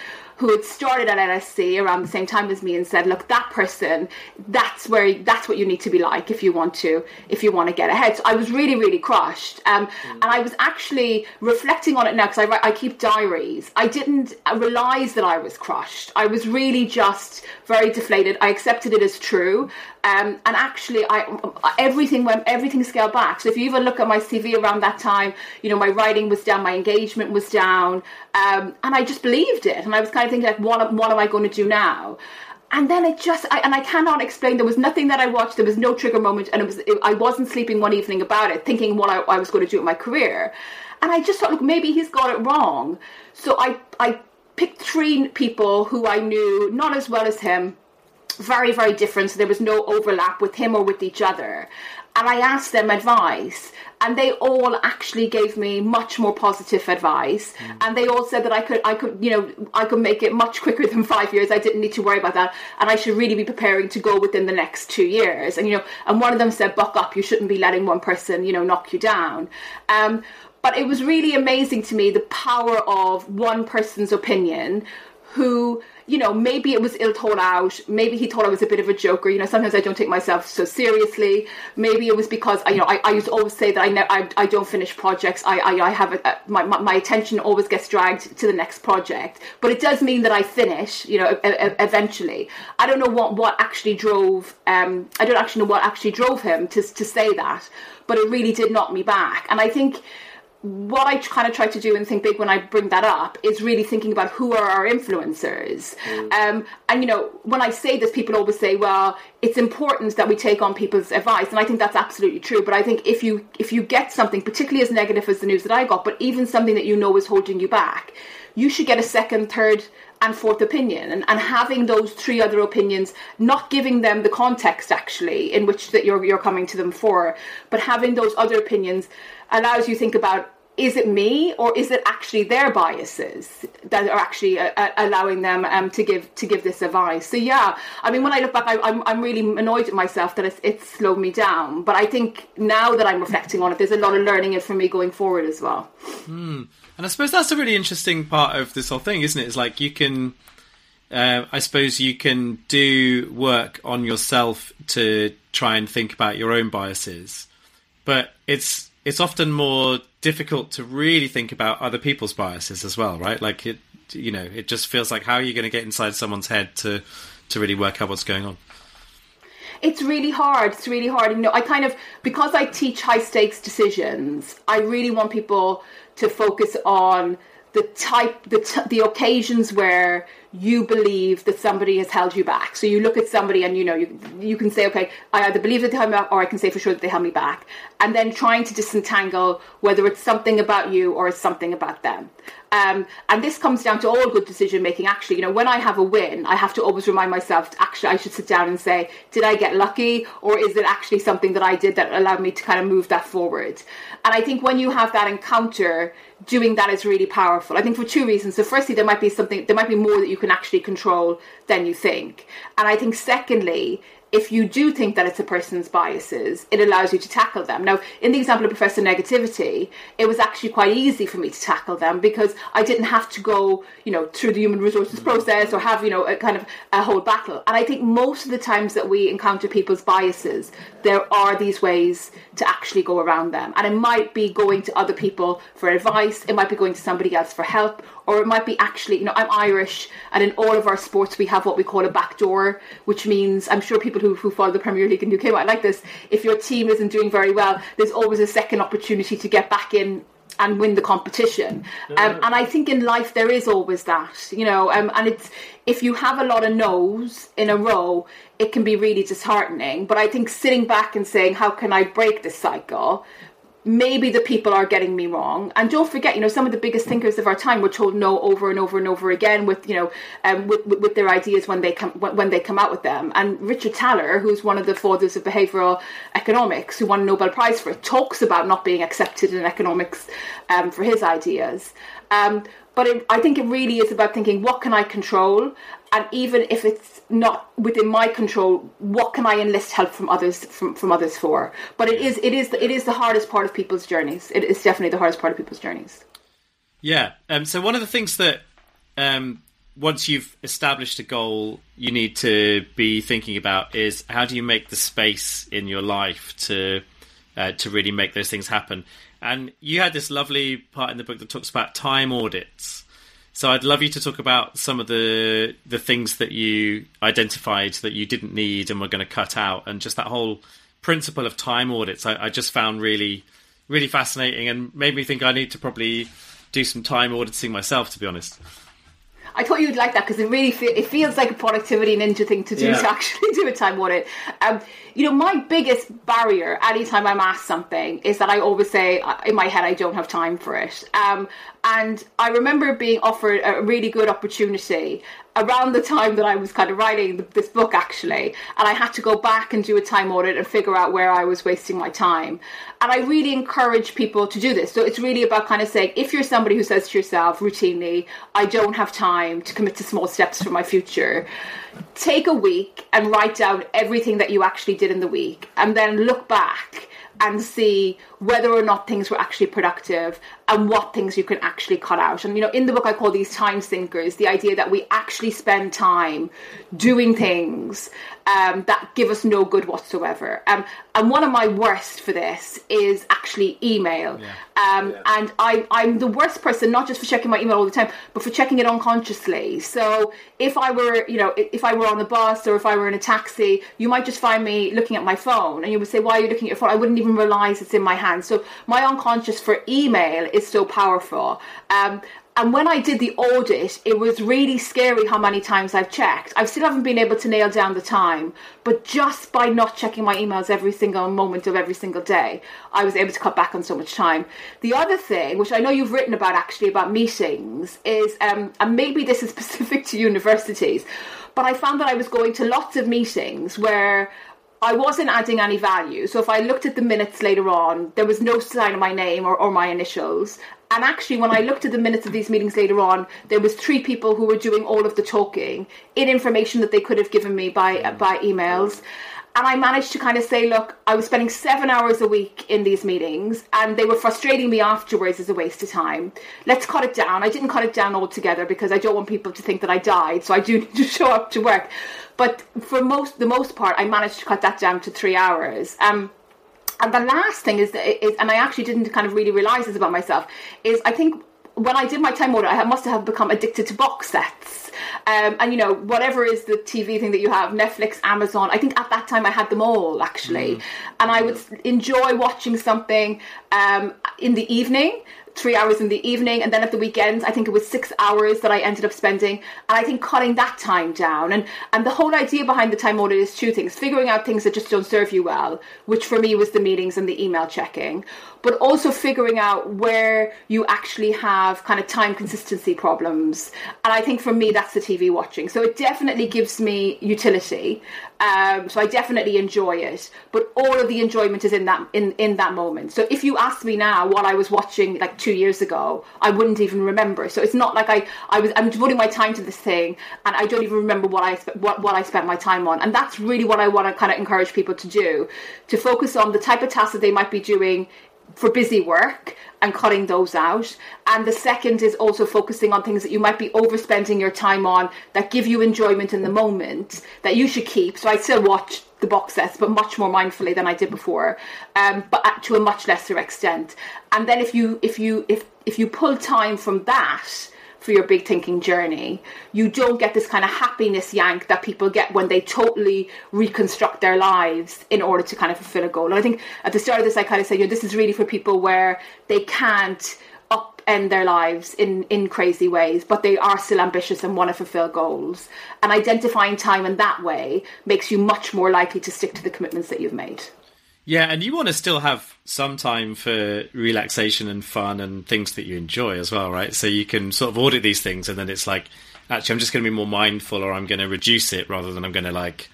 who had started at L S E around the same time as me and said, look, that person, that's where, that's what you need to be like if you want to, if you want to get ahead. So I was really, really crushed. Um, mm-hmm. And I was actually reflecting on it now, because I, I keep diaries. I didn't realize that I was crushed. I was really just very deflated. I accepted it as true. Um, and actually, I everything went, everything scaled back. So if you even look at my C V around that time, you know, my writing was down, my engagement was down, um, and I just believed it. And I was kind of thinking, like, what, what am I going to do now? And then it just, I, and I cannot explain, there was nothing that I watched, there was no trigger moment, and it was, it, I wasn't sleeping one evening about it, thinking what I, I was going to do in my career. And I just thought, look, maybe he's got it wrong. So I, I picked three people who I knew, not as well as him, very, very different, so there was no overlap with him or with each other. And I asked them advice, and they all actually gave me much more positive advice. Mm. And they all said that I could, I could, you know, I could make it much quicker than five years. I didn't need to worry about that, and I should really be preparing to go within the next two years. And you know, and one of them said, "Buck up! You shouldn't be letting one person, you know, knock you down." Um, but it was really amazing to me the power of one person's opinion, who, you know, maybe it was ill thought out. Maybe he thought I was a bit of a joker. You know, sometimes I don't take myself so seriously. Maybe it was because, I, you know, I, I used to always say that I ne- I, I don't finish projects. I I, I have a, my, my attention always gets dragged to the next project. But it does mean that I finish, you know, eventually. I don't know what, what actually drove, um, I don't actually know what actually drove him to to say that. But it really did knock me back. And I think what I kind of try to do and Think Big when I bring that up is really thinking about who are our influencers. Mm. Um, and, you know, when I say this, people always say, well, it's important that we take on people's advice. And I think that's absolutely true. But I think if you if you get something, particularly as negative as the news that I got, but even something that you know is holding you back, you should get a second, third and fourth opinion, and, and having those three other opinions, not giving them the context actually in which that you're you're coming to them for, but having those other opinions allows you to think about, is it me or is it actually their biases that are actually uh, uh, allowing them um, to give to give this advice? So yeah, I mean, when I look back, I, I'm I'm really annoyed at myself that it's it's slowed me down. But I think now that I'm reflecting on it, there's a lot of learning in for me going forward as well. Mm. And I suppose that's a really interesting part of this whole thing, isn't it? It's like you can, uh, I suppose you can do work on yourself to try and think about your own biases, but it's. It's often more difficult to really think about other people's biases as well, right? Like, it, you know, it just feels like, how are you going to get inside someone's head to, to really work out what's going on? It's really hard. It's really hard. You know, I kind of, because I teach high stakes decisions, I really want people to focus on the type, the t- the occasions where you believe that somebody has held you back. So you look at somebody and, you know, you you can say, okay, I either believe that they held me back or I can say for sure that they held me back. And then trying to disentangle whether it's something about you or it's something about them. Um, and this comes down to all good decision making. Actually, you know, when I have a win, I have to always remind myself, actually, I should sit down and say, did I get lucky? Or is it actually something that I did that allowed me to kind of move that forward? And I think when you have that encounter, doing that is really powerful. I think for two reasons. So firstly, there might be something, there might be more that you can actually control than you think. And I think secondly, if you do think that it's a person's biases, it allows you to tackle them. Now, in the example of Professor Negativity, it was actually quite easy for me to tackle them because I didn't have to go, you know, through the human resources process or have, you know, a kind of a whole battle. And I think most of the times that we encounter people's biases, there are these ways to actually go around them. And it might be going to other people for advice. It might be going to somebody else for help. Or it might be actually, you know, I'm Irish, and in all of our sports we have what we call a backdoor, which means, I'm sure people who, who follow the Premier League in the U K might like this, if your team isn't doing very well, there's always a second opportunity to get back in and win the competition. Um, and I think in life there is always that, you know, um, and it's, if you have a lot of no's in a row, it can be really disheartening. But I think sitting back and saying, how can I break this cycle? Maybe the people are getting me wrong. And don't forget, you know, some of the biggest thinkers of our time were told no over and over and over again with, you know, um, with, with, with their ideas when they come when they come out with them. And Richard Thaler, who's one of the fathers of behavioural economics, who won a Nobel Prize for it, talks about not being accepted in economics um, for his ideas. Um, but it, I think it really is about thinking, what can I control? And even if it's not within my control, what can I enlist help from others from, from others for? But it is it is it is the hardest part of people's journeys. It is definitely the hardest part of people's journeys. Yeah. Um, so one of the things that um, once you've established a goal, you need to be thinking about is how do you make the space in your life to uh, to really make those things happen. And you had this lovely part in the book that talks about time audits. So I'd love you to talk about some of the the things that you identified that you didn't need and were going to cut out, and just that whole principle of time audits. I, I just found really, really fascinating, and made me think I need to probably do some time auditing myself, to be honest. I thought you'd like that because it really fe- it feels like a productivity ninja thing to do, yeah. to actually do a time audit. Um, you know, my biggest barrier anytime I'm asked something is that I always say in my head, I don't have time for it. Um, and I remember being offered a really good opportunity around the time that I was kind of writing this book, actually. And I had to go back and do a time audit and figure out where I was wasting my time. And I really encourage people to do this. So it's really about kind of saying, if you're somebody who says to yourself routinely, I don't have time to commit to small steps for my future, take a week and write down everything that you actually did in the week, and then look back and see whether or not things were actually productive and what things you can actually cut out. And, you know, in the book, I call these time sinkers, the idea that we actually spend time doing things um, that give us no good whatsoever. Um, and one of my worst for this is actually email. Yeah. Um, yeah. And I, I'm the worst person, not just for checking my email all the time, but for checking it unconsciously. So if I were, you know, if I were on the bus or if I were in a taxi, you might just find me looking at my phone, and you would say, why are you looking at your phone? I wouldn't even realize it's in my hand. So my unconscious for email is so powerful. Um, and when I did the audit, it was really scary how many times I've checked. I still haven't been able to nail down the time, but just by not checking my emails every single moment of every single day, I was able to cut back on so much time. The other thing, which I know you've written about actually, about meetings, is, um, and maybe this is specific to universities, but I found that I was going to lots of meetings where I wasn't adding any value. So if I looked at the minutes later on, there was no sign of my name or, or my initials. And actually, when I looked at the minutes of these meetings later on, there was three people who were doing all of the talking in information that they could have given me by uh, by emails. And I managed to kind of say, look, I was spending seven hours a week in these meetings and they were frustrating me afterwards as a waste of time. Let's cut it down. I didn't cut it down altogether because I don't want people to think that I died. So I do need to show up to work. But for most the most part, I managed to cut that down to three hours. Um, and the last thing is, that is, and I actually didn't kind of really realize this about myself, is I think when I did my time audit, I must have become addicted to box sets. Um, and, you know, whatever is the T V thing that you have, Netflix, Amazon, I think at that time I had them all, actually. Mm-hmm. And I would enjoy watching something um, in the evening, three hours in the evening, and then at the weekends I think it was six hours that I ended up spending. And I think cutting that time down, and and the whole idea behind the time audit is two things: figuring out things that just don't serve you well, which for me was the meetings and the email checking, but also figuring out where you actually have kind of time consistency problems. And I think for me that's the T V watching. So it definitely gives me utility, um, so I definitely enjoy it, but all of the enjoyment is in that in, in that moment. So if you asked me now what I was watching like two years ago, I wouldn't even remember. So it's not like I, I was, I'm devoting my time to this thing and I don't even remember what I what, what I spent my time on. And that's really what I want to kind of encourage people to do, to focus on the type of tasks that they might be doing for busy work and cutting those out. And the second is also focusing on things that you might be overspending your time on that give you enjoyment in the moment that you should keep. So I still watch the box sets, but much more mindfully than I did before, um, but to a much lesser extent. And then if you if you if if you pull time from that for your big thinking journey, you don't get this kind of happiness yank that people get when they totally reconstruct their lives in order to kind of fulfill a goal. And I think at the start of this, I kind of said, you know, this is really for people where they can't upend their lives in, in crazy ways, but they are still ambitious and want to fulfill goals. And identifying time in that way makes you much more likely to stick to the commitments that you've made. Yeah, and you want to still have some time for relaxation and fun and things that you enjoy as well, right? So you can sort of audit these things and then it's like, actually, I'm just going to be more mindful, or I'm going to reduce it rather than I'm going to like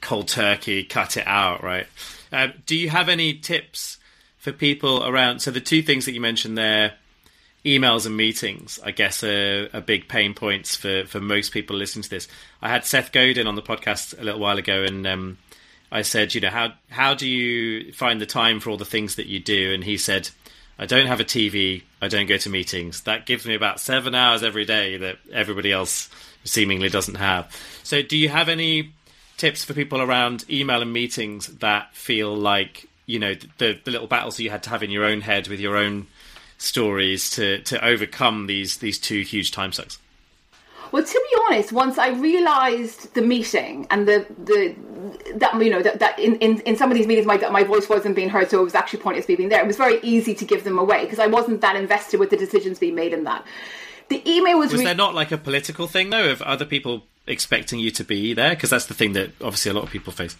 cold turkey, cut it out, right? Uh, do you have any tips for people around? So the two things that you mentioned there, emails and meetings, I guess are, are big pain points for, for most people listening to this. I had Seth Godin on the podcast a little while ago and um I said, you know, how how do you find the time for all the things that you do? And he said, I don't have a T V. I don't go to meetings. That gives me about seven hours every day that everybody else seemingly doesn't have. So do you have any tips for people around email and meetings that feel like, you know, the, the little battles that you had to have in your own head with your own stories to, to overcome these, these two huge time sucks? Well, to be honest, once I realised the meeting and the, the that, you know, that, that in, in, in some of these meetings, my my voice wasn't being heard, so it was actually pointless being there. It was very easy to give them away because I wasn't that invested with the decisions being made in that. The email was... Was re- there not like a political thing, though, of other people expecting you to be there? Because that's the thing that obviously a lot of people face.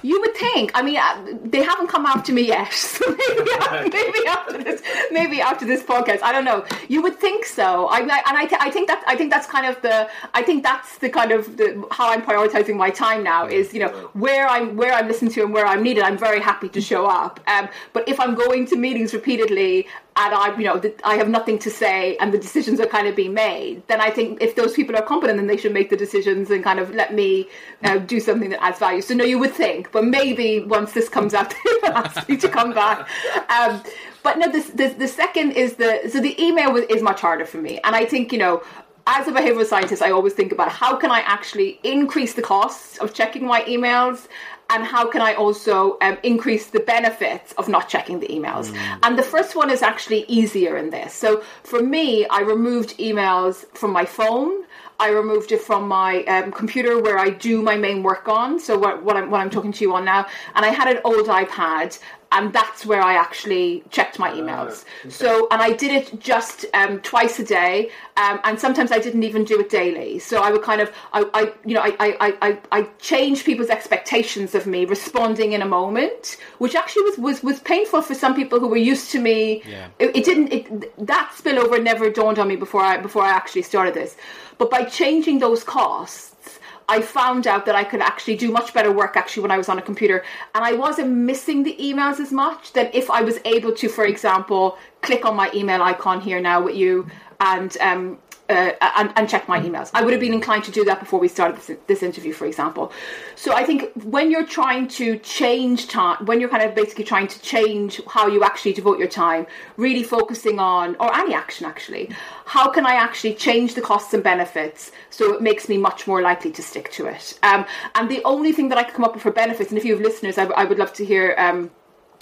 You would think. I mean, uh, they haven't come after me yet. So maybe, uh, maybe after this, maybe after this podcast, I don't know. You would think so. I, I and I, th- I think that I think that's kind of the I think that's the kind of the, how I'm prioritizing my time now is, you know, where I'm where I'm listened to and where I'm needed. I'm very happy to show up. Um, but if I'm going to meetings repeatedly and I, you know, the, I have nothing to say and the decisions are kind of being made, then I think if those people are competent, then they should make the decisions and kind of let me uh, do something that adds value. So no, you would think. But maybe once this comes out, they'll ask me to come back. Um, but no, this, this, the second is the so the email is much harder for me, and I think, you know, as a behavioural scientist, I always think about how can I actually increase the cost of checking my emails, and how can I also um, increase the benefits of not checking the emails. Mm. And the first one is actually easier in this. So for me, I removed emails from my phone. I removed it from my um, computer where I do my main work on. So what, what, I'm, what I'm talking to you on now. And I had an old iPad, and that's where I actually checked my emails. Uh, okay. So, and I did it just um, twice a day. Um, and sometimes I didn't even do it daily. So I would kind of, I, I you know, I, I, I, I changed people's expectations of me responding in a moment, which actually was, was, was painful for some people who were used to me. Yeah. It, it didn't, it, that spillover never dawned on me before I, before I actually started this. But by changing those costs, I found out that I could actually do much better work actually when I was on a computer, and I wasn't missing the emails as much than if I was able to, for example, click on my email icon here now with you and um, uh, and, and check my emails. I would have been inclined to do that before we started this, this interview, for example. So I think when you're trying to change time, when you're kind of basically trying to change how you actually devote your time, really focusing on, or any action actually, how can I actually change the costs and benefits so it makes me much more likely to stick to it? Um, and the only thing that I could come up with for benefits, and if you have listeners, I, I would love to hear um,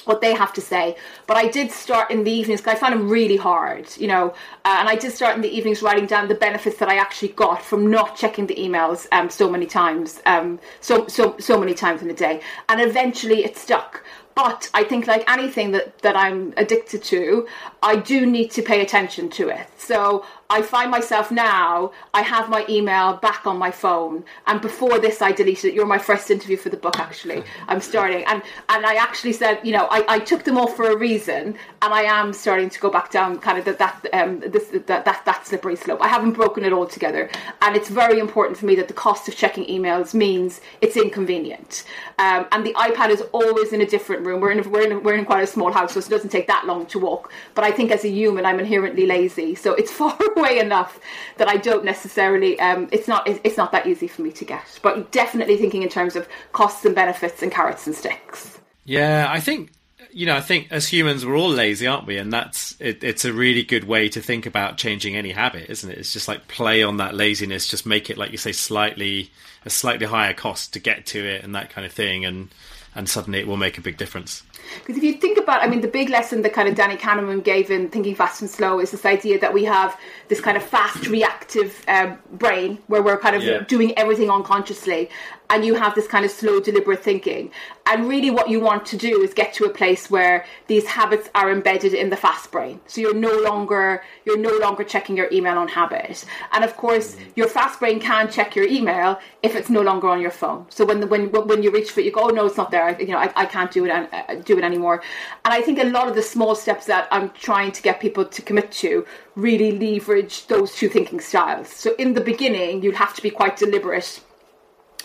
what they have to say. But I did start in the evenings because I found them really hard, you know, uh, and I did start in the evenings writing down the benefits that I actually got from not checking the emails um, so many times, um, so, so, so many times in a day. And eventually it stuck. But I think like anything that, that I'm addicted to, I do need to pay attention to it. So I find myself now, I have my email back on my phone. And before this, I deleted it. You're my first interview for the book, actually. I'm starting. And and I actually said, you know, I, I took them off for a reason. And I am starting to go back down kind of that that um, this, that, that that slippery slope. I haven't broken it all together. And it's very important for me that the cost of checking emails means it's inconvenient. Um, and the iPad is always in a different room. We're in, a, we're, in a, we're in quite a small house, so it doesn't take that long to walk. But I think as a human, I'm inherently lazy, so it's far away enough that I don't necessarily. Um, it's not it's not that easy for me to get. But definitely thinking in terms of costs and benefits and carrots and sticks. Yeah, I think you know. I think as humans, we're all lazy, aren't we? And that's it, it's a really good way to think about changing any habit, isn't it? It's just like play on that laziness, just make it like you say, slightly a slightly higher cost to get to it, and that kind of thing, and. And suddenly it will make a big difference. Because if you think about, I mean, the big lesson that kind of Danny Kahneman gave in Thinking Fast and Slow is this idea that we have this kind of fast reactive um, brain where we're kind of yeah. doing everything unconsciously. And you have this kind of slow, deliberate thinking. And really what you want to do is get to a place where these habits are embedded in the fast brain. So you're no longer you're no longer checking your email on habit. And of course, your fast brain can check your email if it's no longer on your phone. So when the, when when you reach for it, you go, oh, no, it's not there. I, you know, I, I can't do it, do it anymore. And I think a lot of the small steps that I'm trying to get people to commit to really leverage those two thinking styles. So in the beginning, you'll have to be quite deliberate.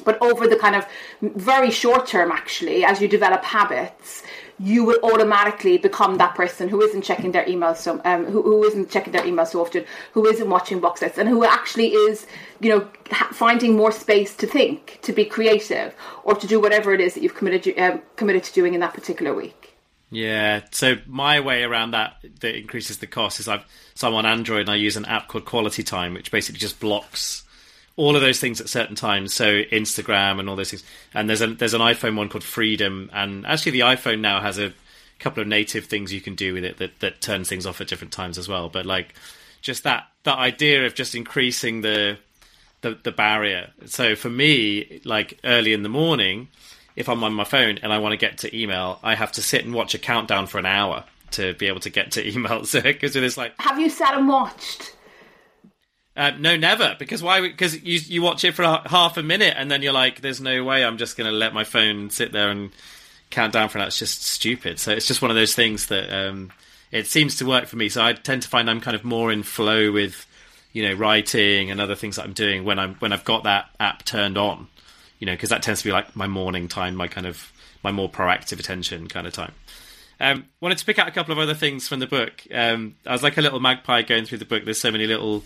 But over the kind of very short term, actually, as you develop habits, you will automatically become that person who isn't checking their emails, so, um, who, who isn't checking their emails so often, who isn't watching box sets, and who actually is, you know, ha- finding more space to think, to be creative, or to do whatever it is that you've committed um, committed to doing in that particular week. Yeah. So my way around that that increases the cost is I've so I'm on Android and I use an app called Quality Time, which basically just blocks all of those things at certain times. So Instagram and all those things. And there's a there's an iPhone one called Freedom, and actually the iPhone now has a couple of native things you can do with it that that turns things off at different times as well. But like just that that idea of just increasing the the, the barrier. So for me, like early in the morning, if I'm on my phone and I want to get to email, I have to sit and watch a countdown for an hour to be able to get to email. So because it's like, have you sat and watched? Uh, no, never. Because why? Because you you watch it for a, half a minute and then you're like, there's no way I'm just going to let my phone sit there and count down for an hour. It's just stupid. So it's just one of those things that um, it seems to work for me. So I tend to find I'm kind of more in flow with, you know, writing and other things that I'm doing when I'm when I've got that app turned on. You know, because that tends to be like my morning time, my kind of my more proactive attention kind of time. Um, wanted to pick out a couple of other things from the book. Um, I was like a little magpie going through the book. There's so many little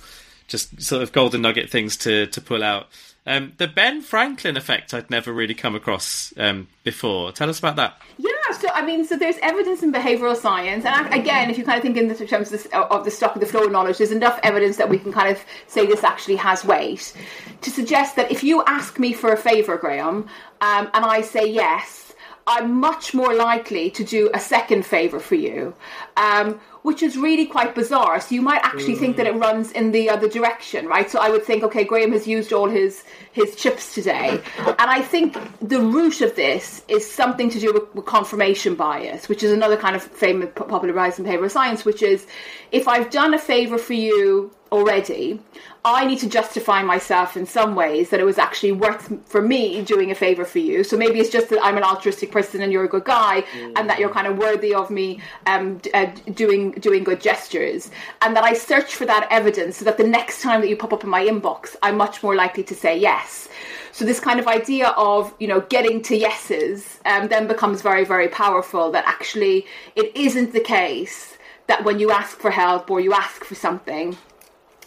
just sort of golden nugget things to to pull out. Um, the Ben Franklin effect I'd never really come across um, before. Tell us about that. Yeah, so I mean, so there's evidence in behavioural science. And again, if you kind of think in terms of the stock of the flow of knowledge, there's enough evidence that we can kind of say this actually has weight to suggest that if you ask me for a favour, Graham, um, and I say yes, I'm much more likely to do a second favour for you, um, which is really quite bizarre. So you might actually mm. think that it runs in the other direction, right? So I would think, okay, Graham has used all his, his chips today. And I think the root of this is something to do with, with confirmation bias, which is another kind of famous popularised in behavioural science, which is if I've done a favour for you already, I need to justify myself in some ways that it was actually worth for me doing a favour for you. So maybe it's just that I'm an altruistic person and you're a good guy mm. and that you're kind of worthy of me um, uh, doing doing good gestures, and that I search for that evidence so that the next time that you pop up in my inbox, I'm much more likely to say yes. So this kind of idea of, you know, getting to yeses um, then becomes very, very powerful, that actually it isn't the case that when you ask for help or you ask for something,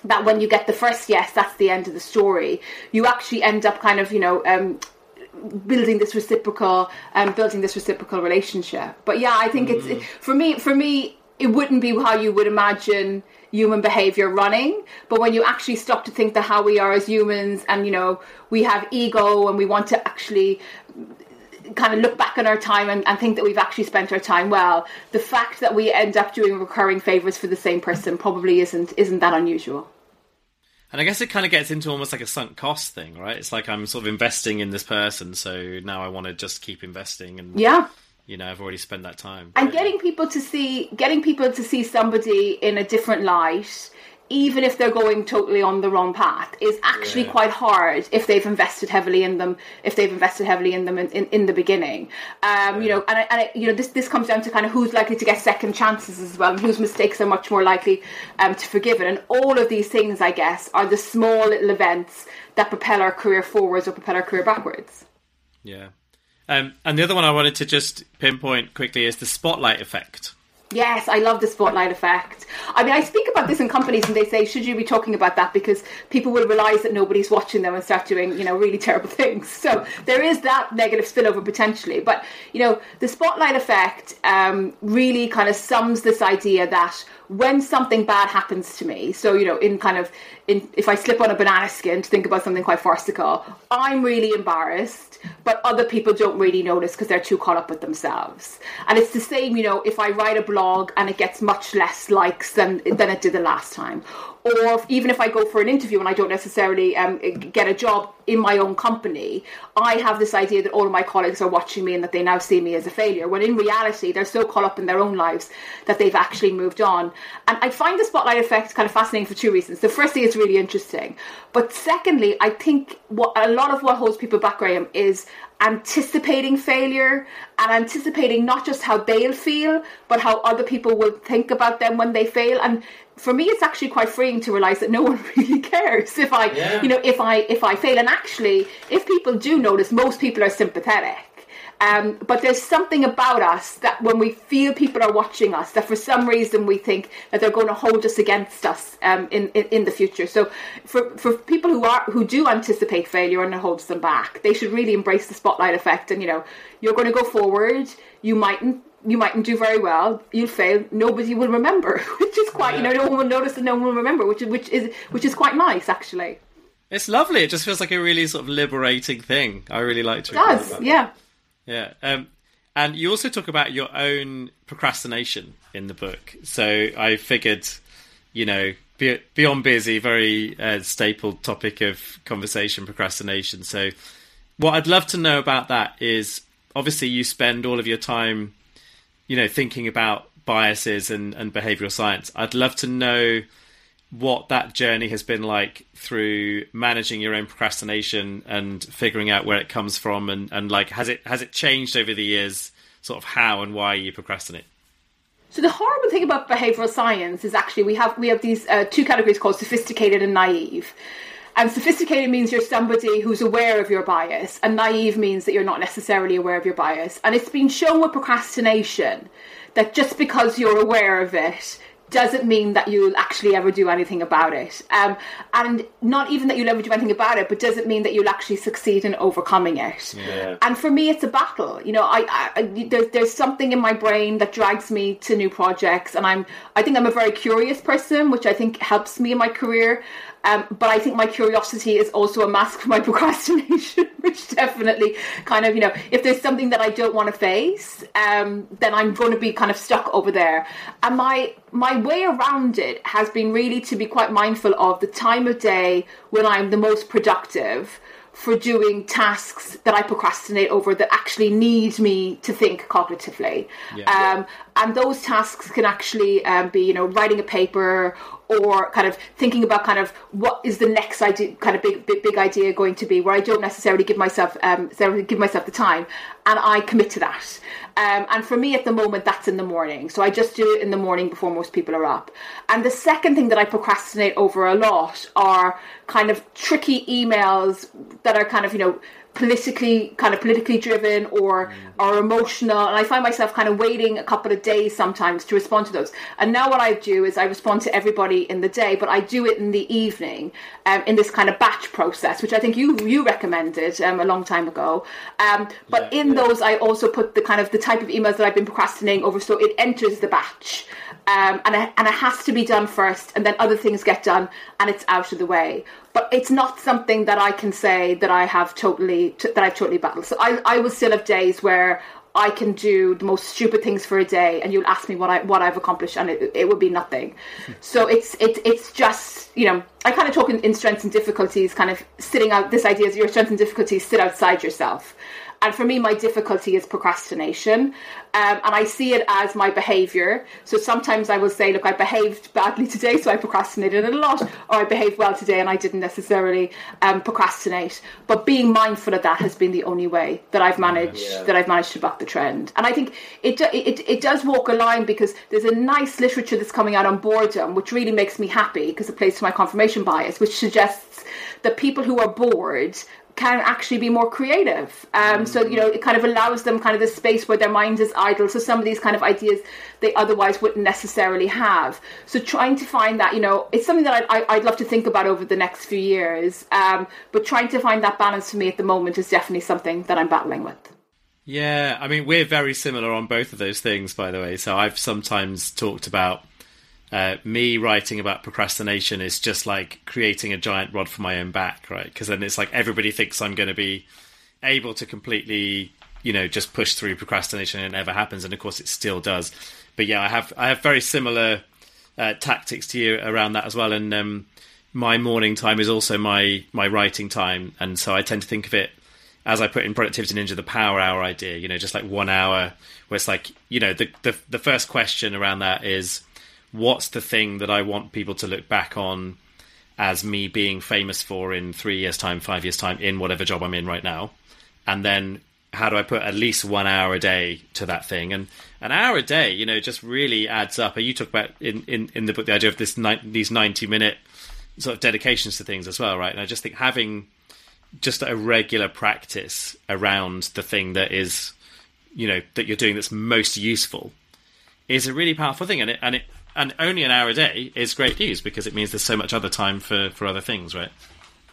that when you get the first yes, that's the end of the story. You actually end up kind of, you know, um, building this reciprocal, um, building this reciprocal relationship. But yeah, I think mm. it's it, for me. For me, it wouldn't be how you would imagine human behavior running. But when you actually stop to think that how we are as humans, and you know, we have ego, and we want to actually kind of look back on our time and, and think that we've actually spent our time well, the fact that we end up doing recurring favors for the same person probably isn't isn't that unusual. And I guess it kind of gets into almost like a sunk cost thing, right? It's like I'm sort of investing in this person, so now I want to just keep investing, and yeah, you know, I've already spent that time. And getting people to see getting people to see somebody in a different light, even if they're going totally on the wrong path, is actually yeah. quite hard if they've invested heavily in them, if they've invested heavily in them in, in, in the beginning. Um, yeah. You know, and, I, and I, you know, this, this comes down to kind of who's likely to get second chances as well, and whose mistakes are much more likely um, to forgive it. And all of these things, I guess, are the small little events that propel our career forwards or propel our career backwards. Yeah. Um, and the other one I wanted to just pinpoint quickly is the spotlight effect. Yes, I love the spotlight effect. I mean, I speak about this in companies and they say, should you be talking about that? Because people will realise that nobody's watching them and start doing, you know, really terrible things. So there is that negative spillover potentially. But, you know, the spotlight effect um, really kind of sums this idea that when something bad happens to me, so, you know, in kind of, in if I slip on a banana skin to think about something quite farcical, I'm really embarrassed, but other people don't really notice because they're too caught up with themselves. And it's the same, you know, if I write a blog and it gets much less likes than than it did the last time, or even if I go for an interview and I don't necessarily um, get a job in my own company, I have this idea that all of my colleagues are watching me and that they now see me as a failure, when in reality they're so caught up in their own lives that they've actually moved on. And I find the spotlight effect kind of fascinating for two reasons. The first thing, it's really interesting, but secondly, I think what a lot of what holds people back, Graham, is anticipating failure and anticipating not just how they'll feel but how other people will think about them when they fail. And for me, it's actually quite freeing to realise that no one really cares if I, yeah. you know, if I if I fail. And actually, if people do notice, most people are sympathetic. Um, but there's something about us that when we feel people are watching us, that for some reason we think that they're going to hold us against us um, in, in in the future. So for for people who are who do anticipate failure and it holds them back, they should really embrace the spotlight effect. And you know, you're going to go forward. You mightn't you mightn't do very well, you'll fail, nobody will remember, which is quite, yeah. you know, no one will notice and no one will remember, which is, which is, which is quite nice, actually. It's lovely. It just feels like a really sort of liberating thing. I really like to. It does, about yeah. That. Yeah. Um, and you also talk about your own procrastination in the book. So I figured, you know, be, beyond busy, very uh, staple topic of conversation, procrastination. So what I'd love to know about that is, obviously you spend all of your time, you know, thinking about biases and, and behavioural science. I'd love to know what that journey has been like through managing your own procrastination and figuring out where it comes from, and, and like, has it has it changed over the years, sort of how and why you procrastinate? So the horrible thing about behavioural science is actually we have we have these uh, two categories called sophisticated and naive. And sophisticated means you're somebody who's aware of your bias, and naive means that you're not necessarily aware of your bias. And it's been shown with procrastination that just because you're aware of it doesn't mean that you'll actually ever do anything about it. Um, and not even that you'll ever do anything about it, but doesn't mean that you'll actually succeed in overcoming it. Yeah. And for me, it's a battle. You know, I, I there's, there's something in my brain that drags me to new projects. And I'm I think I'm a very curious person, which I think helps me in my career. Um, but I think my curiosity is also a mask for my procrastination, which definitely kind of, you know, if there's something that I don't want to face, um, then I'm going to be kind of stuck over there. And my my way around it has been really to be quite mindful of the time of day when I'm the most productive for doing tasks that I procrastinate over that actually need me to think cognitively. Yeah, um, yeah. And those tasks can actually um, be, you know, writing a paper or kind of thinking about kind of what is the next idea, kind of big, big, big idea going to be, where I don't necessarily give myself, um, give myself the time, and I commit to that. Um, and for me at the moment, that's in the morning. So I just do it in the morning before most people are up. And the second thing that I procrastinate over a lot are kind of tricky emails that are kind of, you know, politically kind of politically driven or or emotional, and I find myself kind of waiting a couple of days sometimes to respond to those. And now what I do is I respond to everybody in the day, but I do it in the evening, um, in this kind of batch process, which I think you you recommended um, a long time ago. Um, but yeah, in yeah. those, I also put the kind of the type of emails that I've been procrastinating over, so it enters the batch, um, and I, and it has to be done first, and then other things get done, and it's out of the way. But it's not something that I can say that I have totally, t- that I've totally battled. So I, I will still have days where I can do the most stupid things for a day, and you'll ask me what I, what I've accomplished, and it, it would be nothing. So it's, it, it's just, you know, I kind of talk in, in strengths and difficulties, kind of sitting out this idea of your strengths and difficulties sit outside yourself. And for me, my difficulty is procrastination. Um, and I see it as my behaviour. So sometimes I will say, look, I behaved badly today, so I procrastinated a lot. Or I behaved well today and I didn't necessarily um, procrastinate. But being mindful of that has been the only way that I've managed yeah, yeah. that I've managed to buck the trend. And I think it, it, it does walk a line, because there's a nice literature that's coming out on boredom, which really makes me happy because it plays to my confirmation bias, which suggests that people who are bored can actually be more creative. Um, so, you know, it kind of allows them kind of this space where their mind is idle. So some of these kind of ideas they otherwise wouldn't necessarily have. So trying to find that, you know, it's something that I'd, I'd love to think about over the next few years. Um, but trying to find that balance for me at the moment is definitely something that I'm battling with. Yeah, I mean, we're very similar on both of those things, by the way. So I've sometimes talked about Uh, me writing about procrastination is just like creating a giant rod for my own back, right? Because then it's like everybody thinks I'm going to be able to completely, you know, just push through procrastination, and it never happens. And of course, it still does. But yeah, I have I have very similar uh, tactics to you around that as well. And um, my morning time is also my my writing time, and so I tend to think of it as I put in Productivity Ninja, the power hour idea. You know, just like one hour where it's like, you know, the the, the first question around that is, what's the thing that I want people to look back on as me being famous for in three years' time, five years' time, in whatever job I'm in right now? And then how do I put at least one hour a day to that thing? And an hour a day, you know, just really adds up. And you talk about in, in, in the book, the idea of this ni- these ninety-minute sort of dedications to things as well, right? And I just think having just a regular practice around the thing that is, you know, that you're doing that's most useful is a really powerful thing. And it, and it, And only an hour a day is great news, because it means there's so much other time for, for other things, right?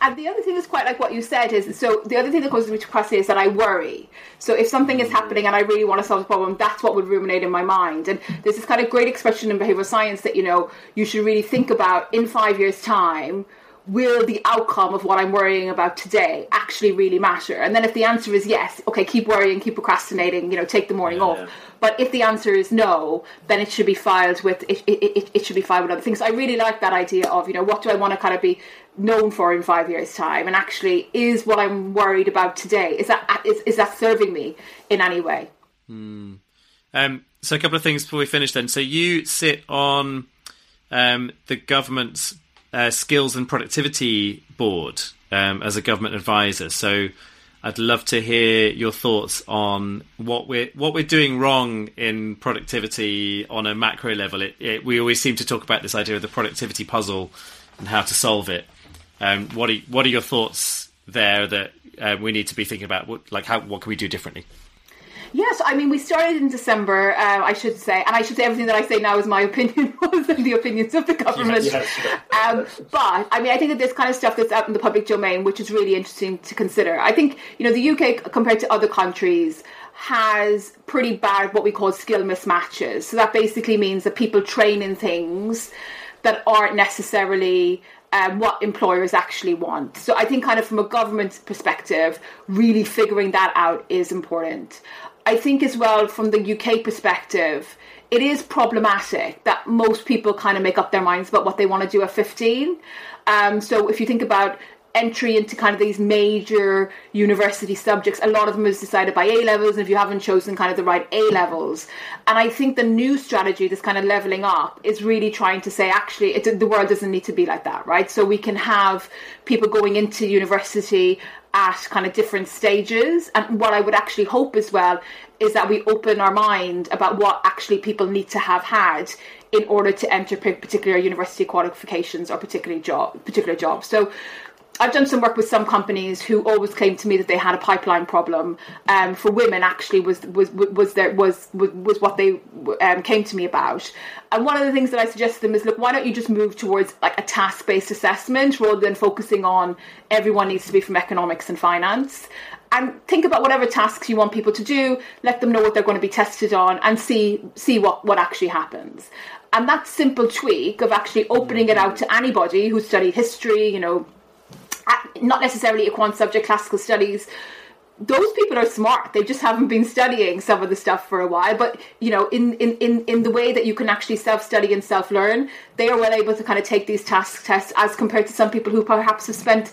And the other thing that's quite like what you said is, so the other thing that causes me to procrastinate is that I worry. So if something is happening and I really want to solve the problem, that's what would ruminate in my mind. And there's this kind of great expression in behavioral science that, you know, you should really think about in five years' time, will the outcome of what I'm worrying about today actually really matter? And then if the answer is yes, okay, keep worrying, keep procrastinating, you know, take the morning yeah, off. Yeah. But if the answer is no, then it should be filed with, it, it, it, it should be filed with other things. So I really like that idea of, you know, what do I want to kind of be known for in five years' time? And actually, is what I'm worried about today, is that is, is that serving me in any way? Mm. Um, so a couple of things before we finish then. So you sit on um, the government's Uh, Skills and Productivity Board um, as a government advisor. So I'd love to hear your thoughts on what we're what we're doing wrong in productivity on a macro level. It, it, we always seem to talk about this idea of the productivity puzzle and how to solve it. Um, what are what are your thoughts there that uh, we need to be thinking about? What, like, how what can we do differently? Yes, I mean, we started in December, uh, I should say, and I should say everything that I say now is my opinion, rather than the opinions of the government. Yes, yes. Um, but, I mean, I think that there's kind of stuff that's out in the public domain, which is really interesting to consider. I think, you know, the U K, compared to other countries, has pretty bad what we call skill mismatches. So that basically means that people train in things that aren't necessarily Um, what employers actually want. So I think kind of from a government perspective, really figuring that out is important. I think as well from the U K perspective, it is problematic that most people kind of make up their minds about what they want to do at fifteen. Um, so if you think about entry into kind of these major university subjects, a lot of them is decided by A-levels, and if you haven't chosen kind of the right A-levels. And I think the new strategy, this kind of levelling up, is really trying to say, actually, it, the world doesn't need to be like that, right? So we can have people going into university at kind of different stages. And what I would actually hope as well is that we open our mind about what actually people need to have had in order to enter particular university qualifications or particular job, particular jobs. So I've done some work with some companies who always claimed to me that they had a pipeline problem um, for women. Actually, was was was there was was what they um, came to me about. And one of the things that I suggest to them is, look, why don't you just move towards like a task-based assessment rather than focusing on everyone needs to be from economics and finance. And think about whatever tasks you want people to do. Let them know what they're going to be tested on, and see see what, what actually happens. And that simple tweak of actually opening it out to anybody who studied history, you know, not necessarily a quant subject, classical studies, those people are smart. They just haven't been studying some of the stuff for a while. But, you know, in, in, in, in the way that you can actually self-study and self-learn, they are well able to kind of take these task tests as compared to some people who perhaps have spent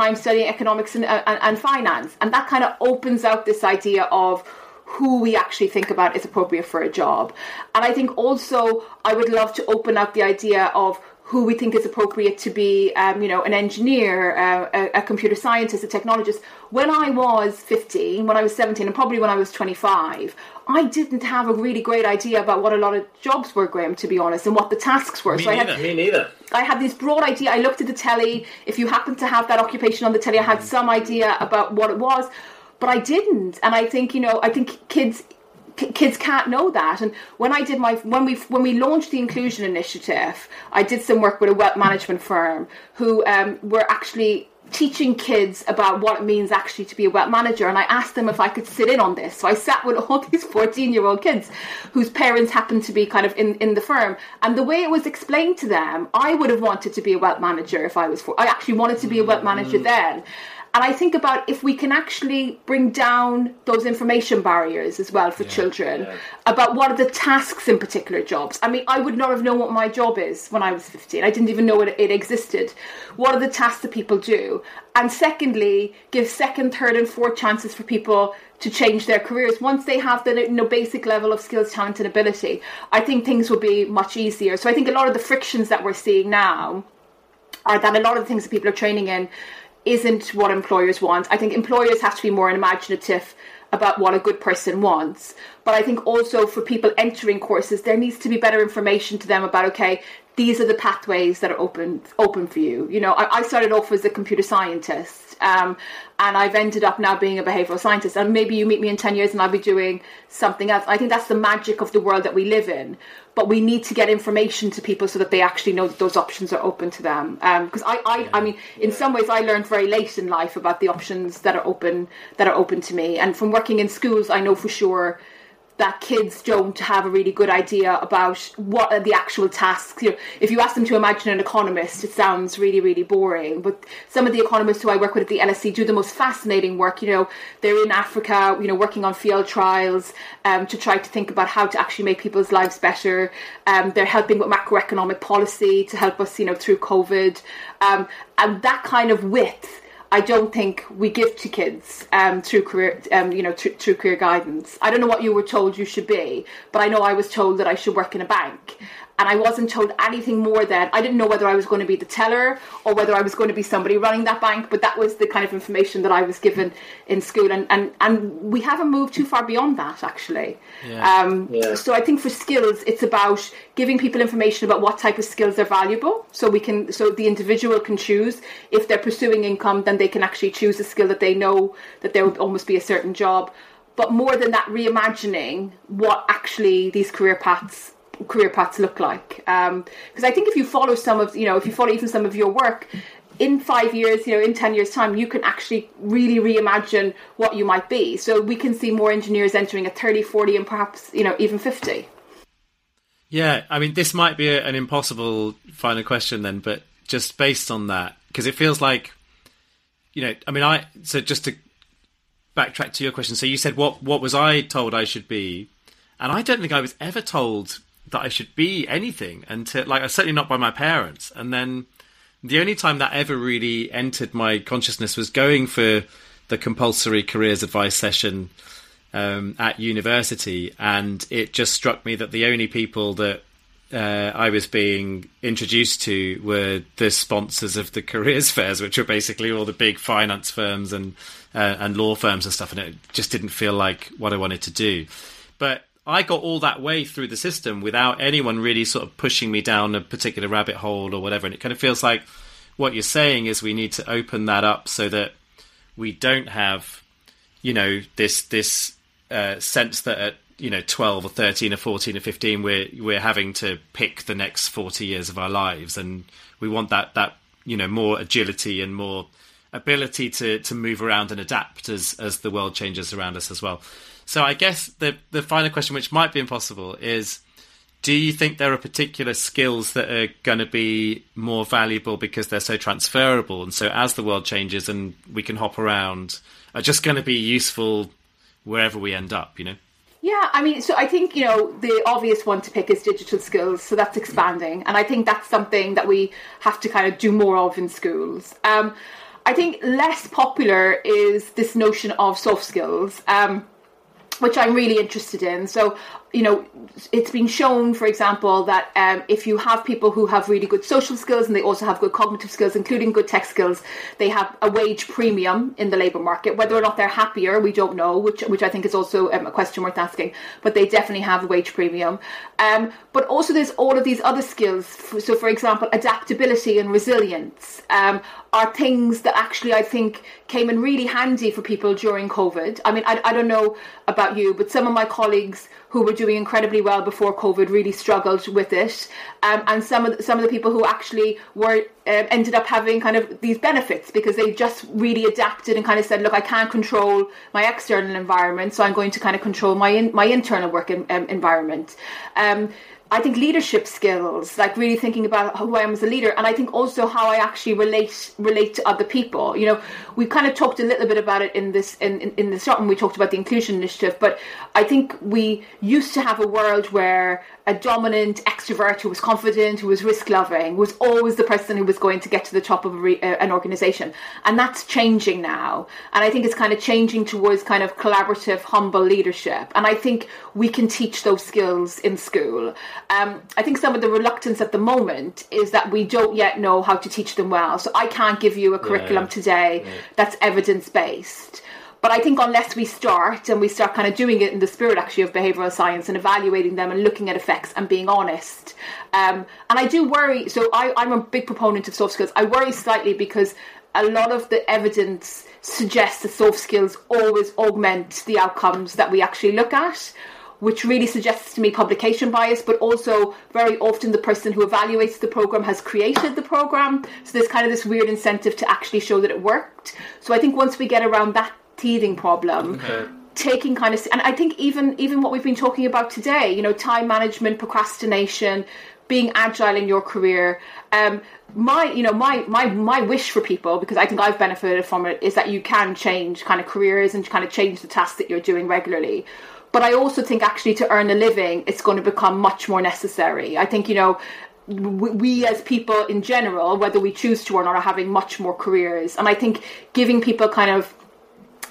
time studying economics and, and, and finance. And that kind of opens out this idea of who we actually think about is appropriate for a job. And I think also I would love to open up the idea of who we think is appropriate to be, um, you know, an engineer, uh, a, a computer scientist, a technologist. When I was fifteen, when I was seventeen, and probably when I was twenty-five, I didn't have a really great idea about what a lot of jobs were, Graham, to be honest, and what the tasks were. Me so neither, I had, me neither. I had this broad idea. I looked at the telly. If you happened to have that occupation on the telly, I had some idea about what it was, but I didn't. And I think, you know, I think kids... kids can't know that. And when I did my when we when we launched the Inclusion Initiative, I did some work with a wealth management firm who um, were actually teaching kids about what it means actually to be a wealth manager. And I asked them if I could sit in on this. So I sat with all these fourteen-year-old kids whose parents happened to be kind of in, in the firm. And the way it was explained to them, I would have wanted to be a wealth manager if I was four. I actually wanted to be a wealth manager then. And I think about if we can actually bring down those information barriers as well for yeah, children yeah. about what are the tasks in particular jobs. I mean, I would not have known what my job is when I was fifteen. I didn't even know it, it existed. What are the tasks that people do? And secondly, give second, third and fourth chances for people to change their careers. Once they have the, you know, basic level of skills, talent and ability, I think things will be much easier. So I think a lot of the frictions that we're seeing now are that a lot of the things that people are training in isn't what employers want. I think employers have to be more imaginative about what a good person wants. But I think also for people entering courses, there needs to be better information to them about, okay, these are the pathways that are open open for you. You know, I, I started off as a computer scientist, um, and I've ended up now being a behavioural scientist. And maybe you meet me in ten years and I'll be doing something else. I think that's the magic of the world that we live in. But we need to get information to people so that they actually know that those options are open to them. Because um, I, I, I mean, in some ways, I learned very late in life about the options that are open that are open to me. And from working in schools, I know for sure that kids don't have a really good idea about what are the actual tasks. You know, if you ask them to imagine an economist, it sounds really, really boring. But some of the economists who I work with at the L S E do the most fascinating work. You know, they're in Africa, you know, working on field trials um, to try to think about how to actually make people's lives better. Um, they're helping with macroeconomic policy to help us, you know, through COVID. Um, and that kind of width, I don't think we give to kids um, through career, um, you know, through, through career guidance. I don't know what you were told you should be, but I know I was told that I should work in a bank, and I wasn't told anything more than I didn't know whether I was going to be the teller or whether I was going to be somebody running that bank. But that was the kind of information that I was given in school, and and, and we haven't moved too far beyond that, actually. Yeah. Um, yeah. So I think for skills, it's about giving people information about what type of skills are valuable, so we can, so the individual can choose. If they're pursuing income, then they can actually choose a skill that they know that there would almost be a certain job. But more than that, reimagining what actually these career paths career paths look like. Because um, I think if you follow some of, you know, if you follow even some of your work, in five years, you know, in ten years time, you can actually really reimagine what you might be. So we can see more engineers entering at thirty, forty and perhaps, you know, even fifty. Yeah, I mean, this might be a, an impossible final question then, but just based on that, because it feels like, you know, I mean, I, so just to backtrack to your question, so you said, what, what was I told I should be? And I don't think I was ever told that I should be anything until, like, certainly not by my parents. And then the only time that ever really entered my consciousness was going for the compulsory careers advice session um, at university. And it just struck me that the only people that uh, I was being introduced to were the sponsors of the careers fairs, which were basically all the big finance firms and, uh, and law firms and stuff. And it just didn't feel like what I wanted to do. But I got all that way through the system without anyone really sort of pushing me down a particular rabbit hole or whatever. And it kind of feels like what you're saying is we need to open that up so that we don't have, you know, this this uh, sense that at, you know, twelve or thirteen or fourteen or fifteen, we're, we're having to pick the next forty years of our lives. And we want that, that, you know, more agility and more ability to, to move around and adapt as, as the world changes around us as well. So I guess the the final question, which might be impossible, is do you think there are particular skills that are going to be more valuable because they're so transferable? And so as the world changes and we can hop around, are just going to be useful wherever we end up, you know? Yeah, I mean, so I think, you know, the obvious one to pick is digital skills. So that's expanding. And I think that's something that we have to kind of do more of in schools. Um, I think less popular is this notion of soft skills, Um which I'm really interested in. So, you know, it's been shown, for example, that um, if you have people who have really good social skills and they also have good cognitive skills, including good tech skills, they have a wage premium in the labour market. Whether or not they're happier, we don't know, which which I think is also um, a question worth asking, but they definitely have a wage premium. Um, but also there's all of these other skills. So, for example, adaptability and resilience um, are things that actually I think came in really handy for people during COVID. I mean, I, I don't know about you, but some of my colleagues who were doing incredibly well before COVID really struggled with it, um, and some of the, some of the people who actually were um, ended up having kind of these benefits because they just really adapted and kind of said, look, I can't control my external environment, so I'm going to kind of control my in, my internal work in, um, environment. Um, I think leadership skills, like really thinking about who I am as a leader, and I think also how I actually relate relate to other people. You know, we kind of talked a little bit about it in this in in, in the start when we talked about the Inclusion Initiative, but I think we used to have a world where a dominant extrovert who was confident, who was risk-loving, was always the person who was going to get to the top of a re- an organisation, and that's changing now. And I think it's kind of changing towards kind of collaborative, humble leadership, and I think we can teach those skills in school. Um, I think some of the reluctance at the moment is that we don't yet know how to teach them well. So I can't give you a curriculum yeah, yeah. today yeah. that's evidence-based. But I think unless we start and we start kind of doing it in the spirit actually of behavioural science and evaluating them and looking at effects and being honest. Um, and I do worry. So I, I'm a big proponent of soft skills. I worry slightly because a lot of the evidence suggests that soft skills always augment the outcomes that we actually look at, which really suggests to me publication bias, but also very often the person who evaluates the program has created the program. So there's kind of this weird incentive to actually show that it worked. So I think once we get around that teething problem, okay. taking kind of, and I think even, even what we've been talking about today, you know, time management, procrastination, being agile in your career. Um, my, you know, my, my, my wish for people, because I think I've benefited from it, is that you can change kind of careers and kind of change the tasks that you're doing regularly. But I also think actually to earn a living, it's going to become much more necessary. I think, you know, we, we as people in general, whether we choose to or not, are having much more careers. And I think giving people kind of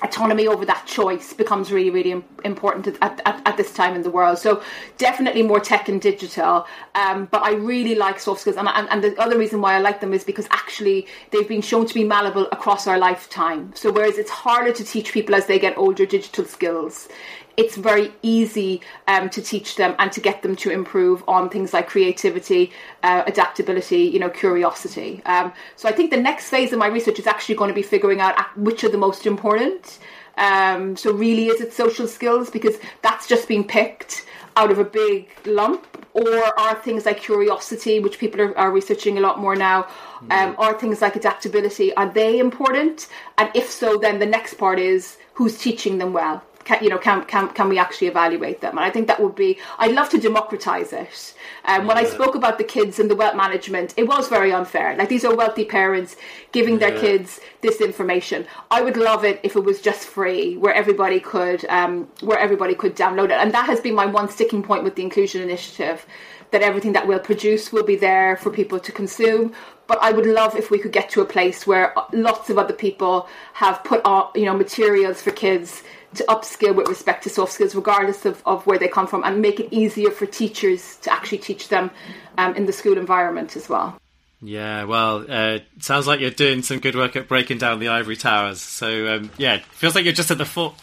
autonomy over that choice becomes really, really important at, at, at this time in the world. So definitely more tech and digital. Um, but I really like soft skills. And, and, and the other reason why I like them is because actually they've been shown to be malleable across our lifetime. So whereas it's harder to teach people as they get older digital skills, it's very easy um, to teach them and to get them to improve on things like creativity, uh, adaptability, you know, curiosity. Um, so I think the next phase of my research is actually going to be figuring out which are the most important. Um, so really, is it social skills? Because that's just been picked out of a big lump. Or are things like curiosity, which people are, are researching a lot more now, um, mm. are things like adaptability, are they important? And if so, then the next part is who's teaching them well. Can, you know, can, can can we actually evaluate them? And I think that would be, I'd love to democratise it. Um, when yeah. I spoke about the kids and the wealth management, it was very unfair. Like, these are wealthy parents giving yeah. their kids this information. I would love it if it was just free, where everybody could um, where everybody could download it. And that has been my one sticking point with the Inclusion Initiative, that everything that we'll produce will be there for people to consume. But I would love if we could get to a place where lots of other people have put on, you know, materials for kids to upskill with respect to soft skills, regardless of, of where they come from, and make it easier for teachers to actually teach them um, in the school environment as well. Yeah, well, uh, sounds like you're doing some good work at breaking down the ivory towers. So, um, yeah, it feels like you're just at the for-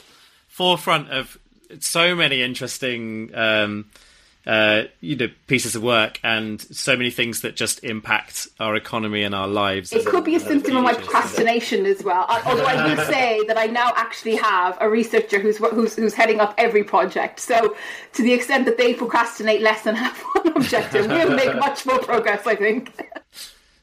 forefront of so many interesting um, uh, you know, pieces of work, and so many things that just impact our economy and our lives. It could be a symptom of my procrastination as well. Although I will say that I now actually have a researcher who's who's who's heading up every project. So to the extent that they procrastinate less than half one objective, we'll make much more progress, I think.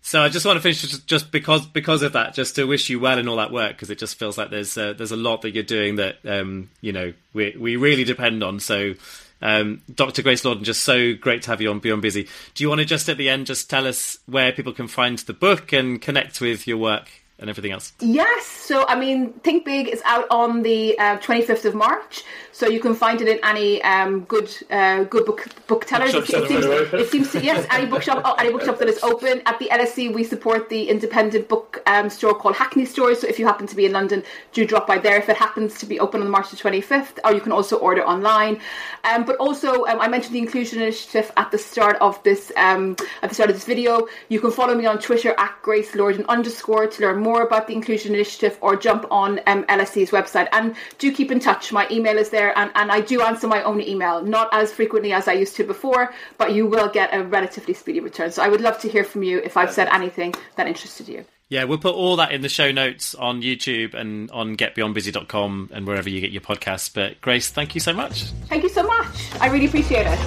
So I just want to finish just because because of that, just to wish you well in all that work, because it just feels like there's uh, there's a lot that you're doing that um, you know we we really depend on. So. Um, Doctor Grace Lordan, just so great to have you on Beyond Busy. Do you want to just at the end just tell us where people can find the book and connect with your work and everything else? Yes. So, I mean, Think Big is out on the uh, twenty-fifth of March. So you can find it in any um, good uh, good book book tellers. It, it, seems, it seems to, yes, any bookshop oh, any bookshop that is open. At the L S E, we support the independent book um, store called Hackney Stores. So if you happen to be in London, do drop by there if it happens to be open on March the twenty-fifth. Or you can also order online. Um, but also, um, I mentioned the Inclusion Initiative at the start of this um, at the start of this video. You can follow me on Twitter at Grace Lordan underscore to learn more about the Inclusion Initiative, or jump on um, L S E's website, and do keep in touch. My email is there. And, and I do answer my own email, not as frequently as I used to before, but you will get a relatively speedy return. So I would love to hear from you if I've said anything that interested you. Yeah, we'll put all that in the show notes on YouTube and on get beyond busy dot com and wherever you get your podcasts. But Grace, thank you so much. Thank you so much. I really appreciate it.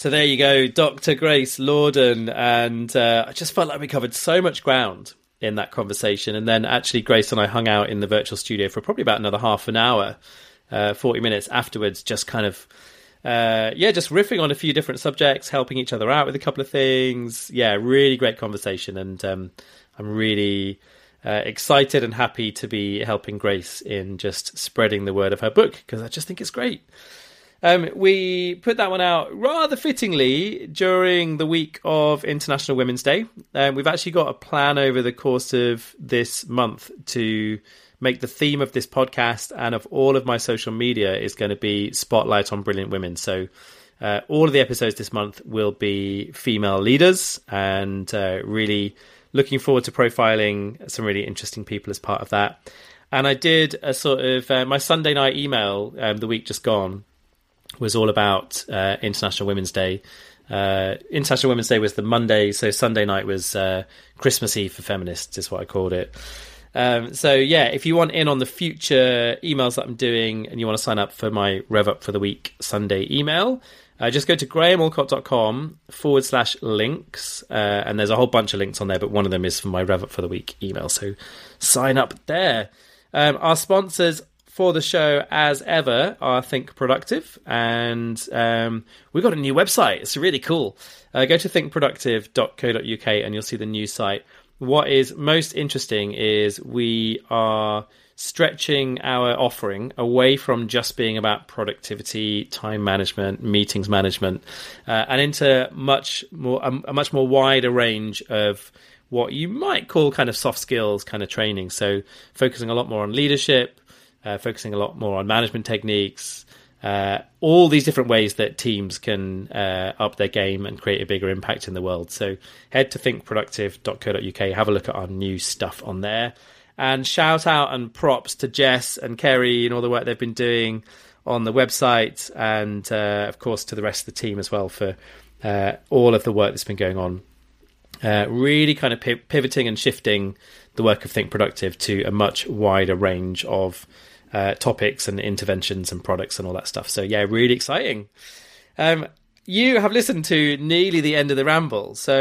So there you go, Doctor Grace Lordan. And uh, I just felt like we covered so much ground in that conversation. And then actually Grace and I hung out in the virtual studio for probably about another half an hour, uh, forty minutes afterwards, just kind of, uh, yeah, just riffing on a few different subjects, helping each other out with a couple of things. Yeah, really great conversation. And um, I'm really uh, excited and happy to be helping Grace in just spreading the word of her book, because I just think it's great. Um, we put that one out rather fittingly during the week of International Women's Day. Um, we've actually got a plan over the course of this month to make the theme of this podcast and of all of my social media is going to be Spotlight on Brilliant Women. So Uh, all of the episodes this month will be female leaders, and uh, really looking forward to profiling some really interesting people as part of that. And I did a sort of, uh, my Sunday night email um, the week just gone was all about uh, International Women's Day. Uh, International Women's Day was the Monday, so Sunday night was uh, Christmas Eve for feminists is what I called it. Um, so yeah, if you want in on the future emails that I'm doing and you want to sign up for my Rev Up for the Week Sunday email, uh, just go to graham alcott dot com forward slash links. Uh, and there's a whole bunch of links on there, but one of them is for my Rev Up for the Week email. So sign up there. Um, our sponsors for the show, as ever, are Think Productive, and um, we've got a new website. It's really cool. Uh, go to think productive dot co dot u k and you'll see the new site. What is most interesting is we are stretching our offering away from just being about productivity, time management, meetings management, uh, and into much more a, a much more wider range of what you might call kind of soft skills kind of training. So focusing a lot more on leadership, Uh, focusing a lot more on management techniques, uh, all these different ways that teams can uh, up their game and create a bigger impact in the world. So head to think productive dot co dot u k, have a look at our new stuff on there. And shout out and props to Jess and Kerry and all the work they've been doing on the website, and uh, of course to the rest of the team as well for uh, all of the work that's been going on. Uh, really kind of pivoting and shifting the work of Think Productive to a much wider range of Uh, topics and interventions and products and all that stuff. So yeah, really exciting. Um, you have listened to nearly the end of the ramble, so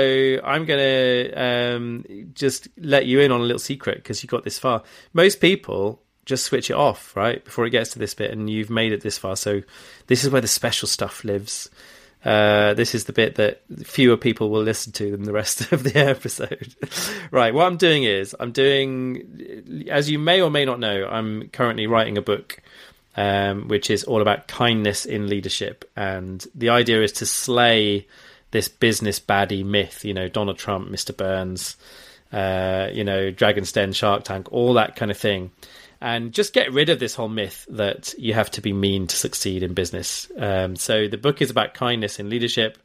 I'm going to um, just let you in on a little secret, because you got this far. Most people just switch it off right before it gets to this bit, and you've made it this far. So this is where the special stuff lives. Uh, this is the bit that fewer people will listen to than the rest of the episode. Right, what I'm doing is, I'm doing, as you may or may not know, I'm currently writing a book, um, which is all about kindness in leadership. And the idea is to slay this business baddie myth, you know, Donald Trump, Mister Burns, uh, you know, Dragon's Den, Shark Tank, all that kind of thing. And just get rid of this whole myth that you have to be mean to succeed in business. Um, so the book is about kindness in leadership.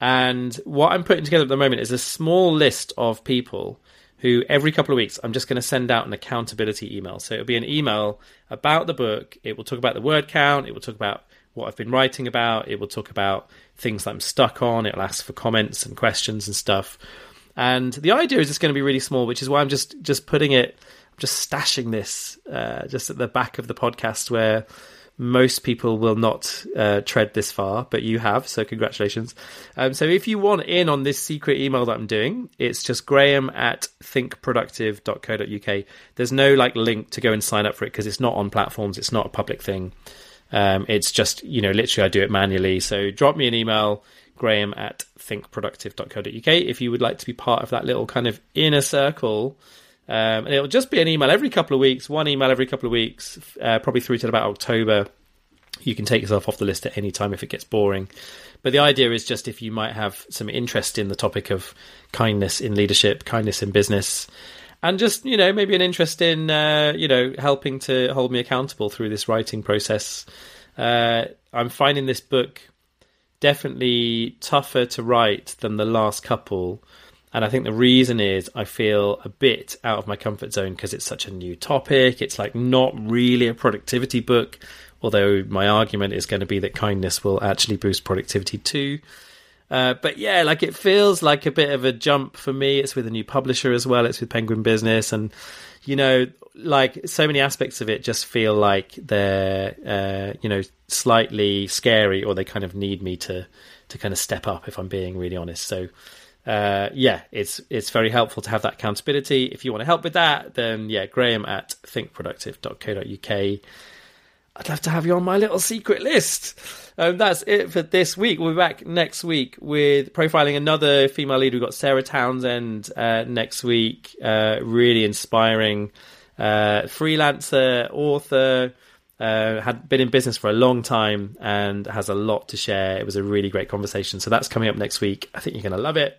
And what I'm putting together at the moment is a small list of people who every couple of weeks I'm just going to send out an accountability email. So it'll be an email about the book. It will talk about the word count. It will talk about what I've been writing about. It will talk about things that I'm stuck on. It'll ask for comments and questions and stuff. And the idea is it's going to be really small, which is why I'm just just putting it... just stashing this uh, just at the back of the podcast, where most people will not uh, tread this far, but you have, so congratulations. Um, so if you want in on this secret email that I'm doing, it's just graham at think productive dot co dot u k. There's no like link to go and sign up for it, because it's not on platforms, it's not a public thing. Um, it's just, you know, literally I do it manually. So drop me an email, graham at think productive dot co dot u k, if you would like to be part of that little kind of inner circle. Um, and it'll just be an email every couple of weeks, one email every couple of weeks, uh, probably through to about October. You can take yourself off the list at any time if it gets boring. But the idea is just if you might have some interest in the topic of kindness in leadership, kindness in business, and just, you know, maybe an interest in, uh, you know, helping to hold me accountable through this writing process. Uh, I'm finding this book definitely tougher to write than the last couple. And I think the reason is I feel a bit out of my comfort zone, because it's such a new topic. It's like not really a productivity book, although my argument is going to be that kindness will actually boost productivity too. Uh, but yeah, like it feels like a bit of a jump for me. It's with a new publisher as well. It's with Penguin Business. And, you know, like so many aspects of it just feel like they're, uh, you know, slightly scary, or they kind of need me to, to kind of step up, if I'm being really honest. So, uh yeah it's it's very helpful to have that accountability. If you want to help with that, then yeah, graham at think productive dot co dot u k. I'd love to have you on my little secret list. Um that's it for this week. We'll be back next week with profiling another female leader. We've got Sarah Townsend uh next week, uh really inspiring uh freelancer, author, Uh, had been in business for a long time and has a lot to share. It was a really great conversation. So that's coming up next week. I think you're going to love it.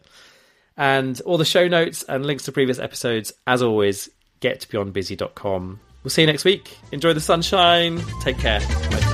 And all the show notes and links to previous episodes, as always, get beyond busy dot com. We'll see you next week. Enjoy the sunshine. Take care. Bye.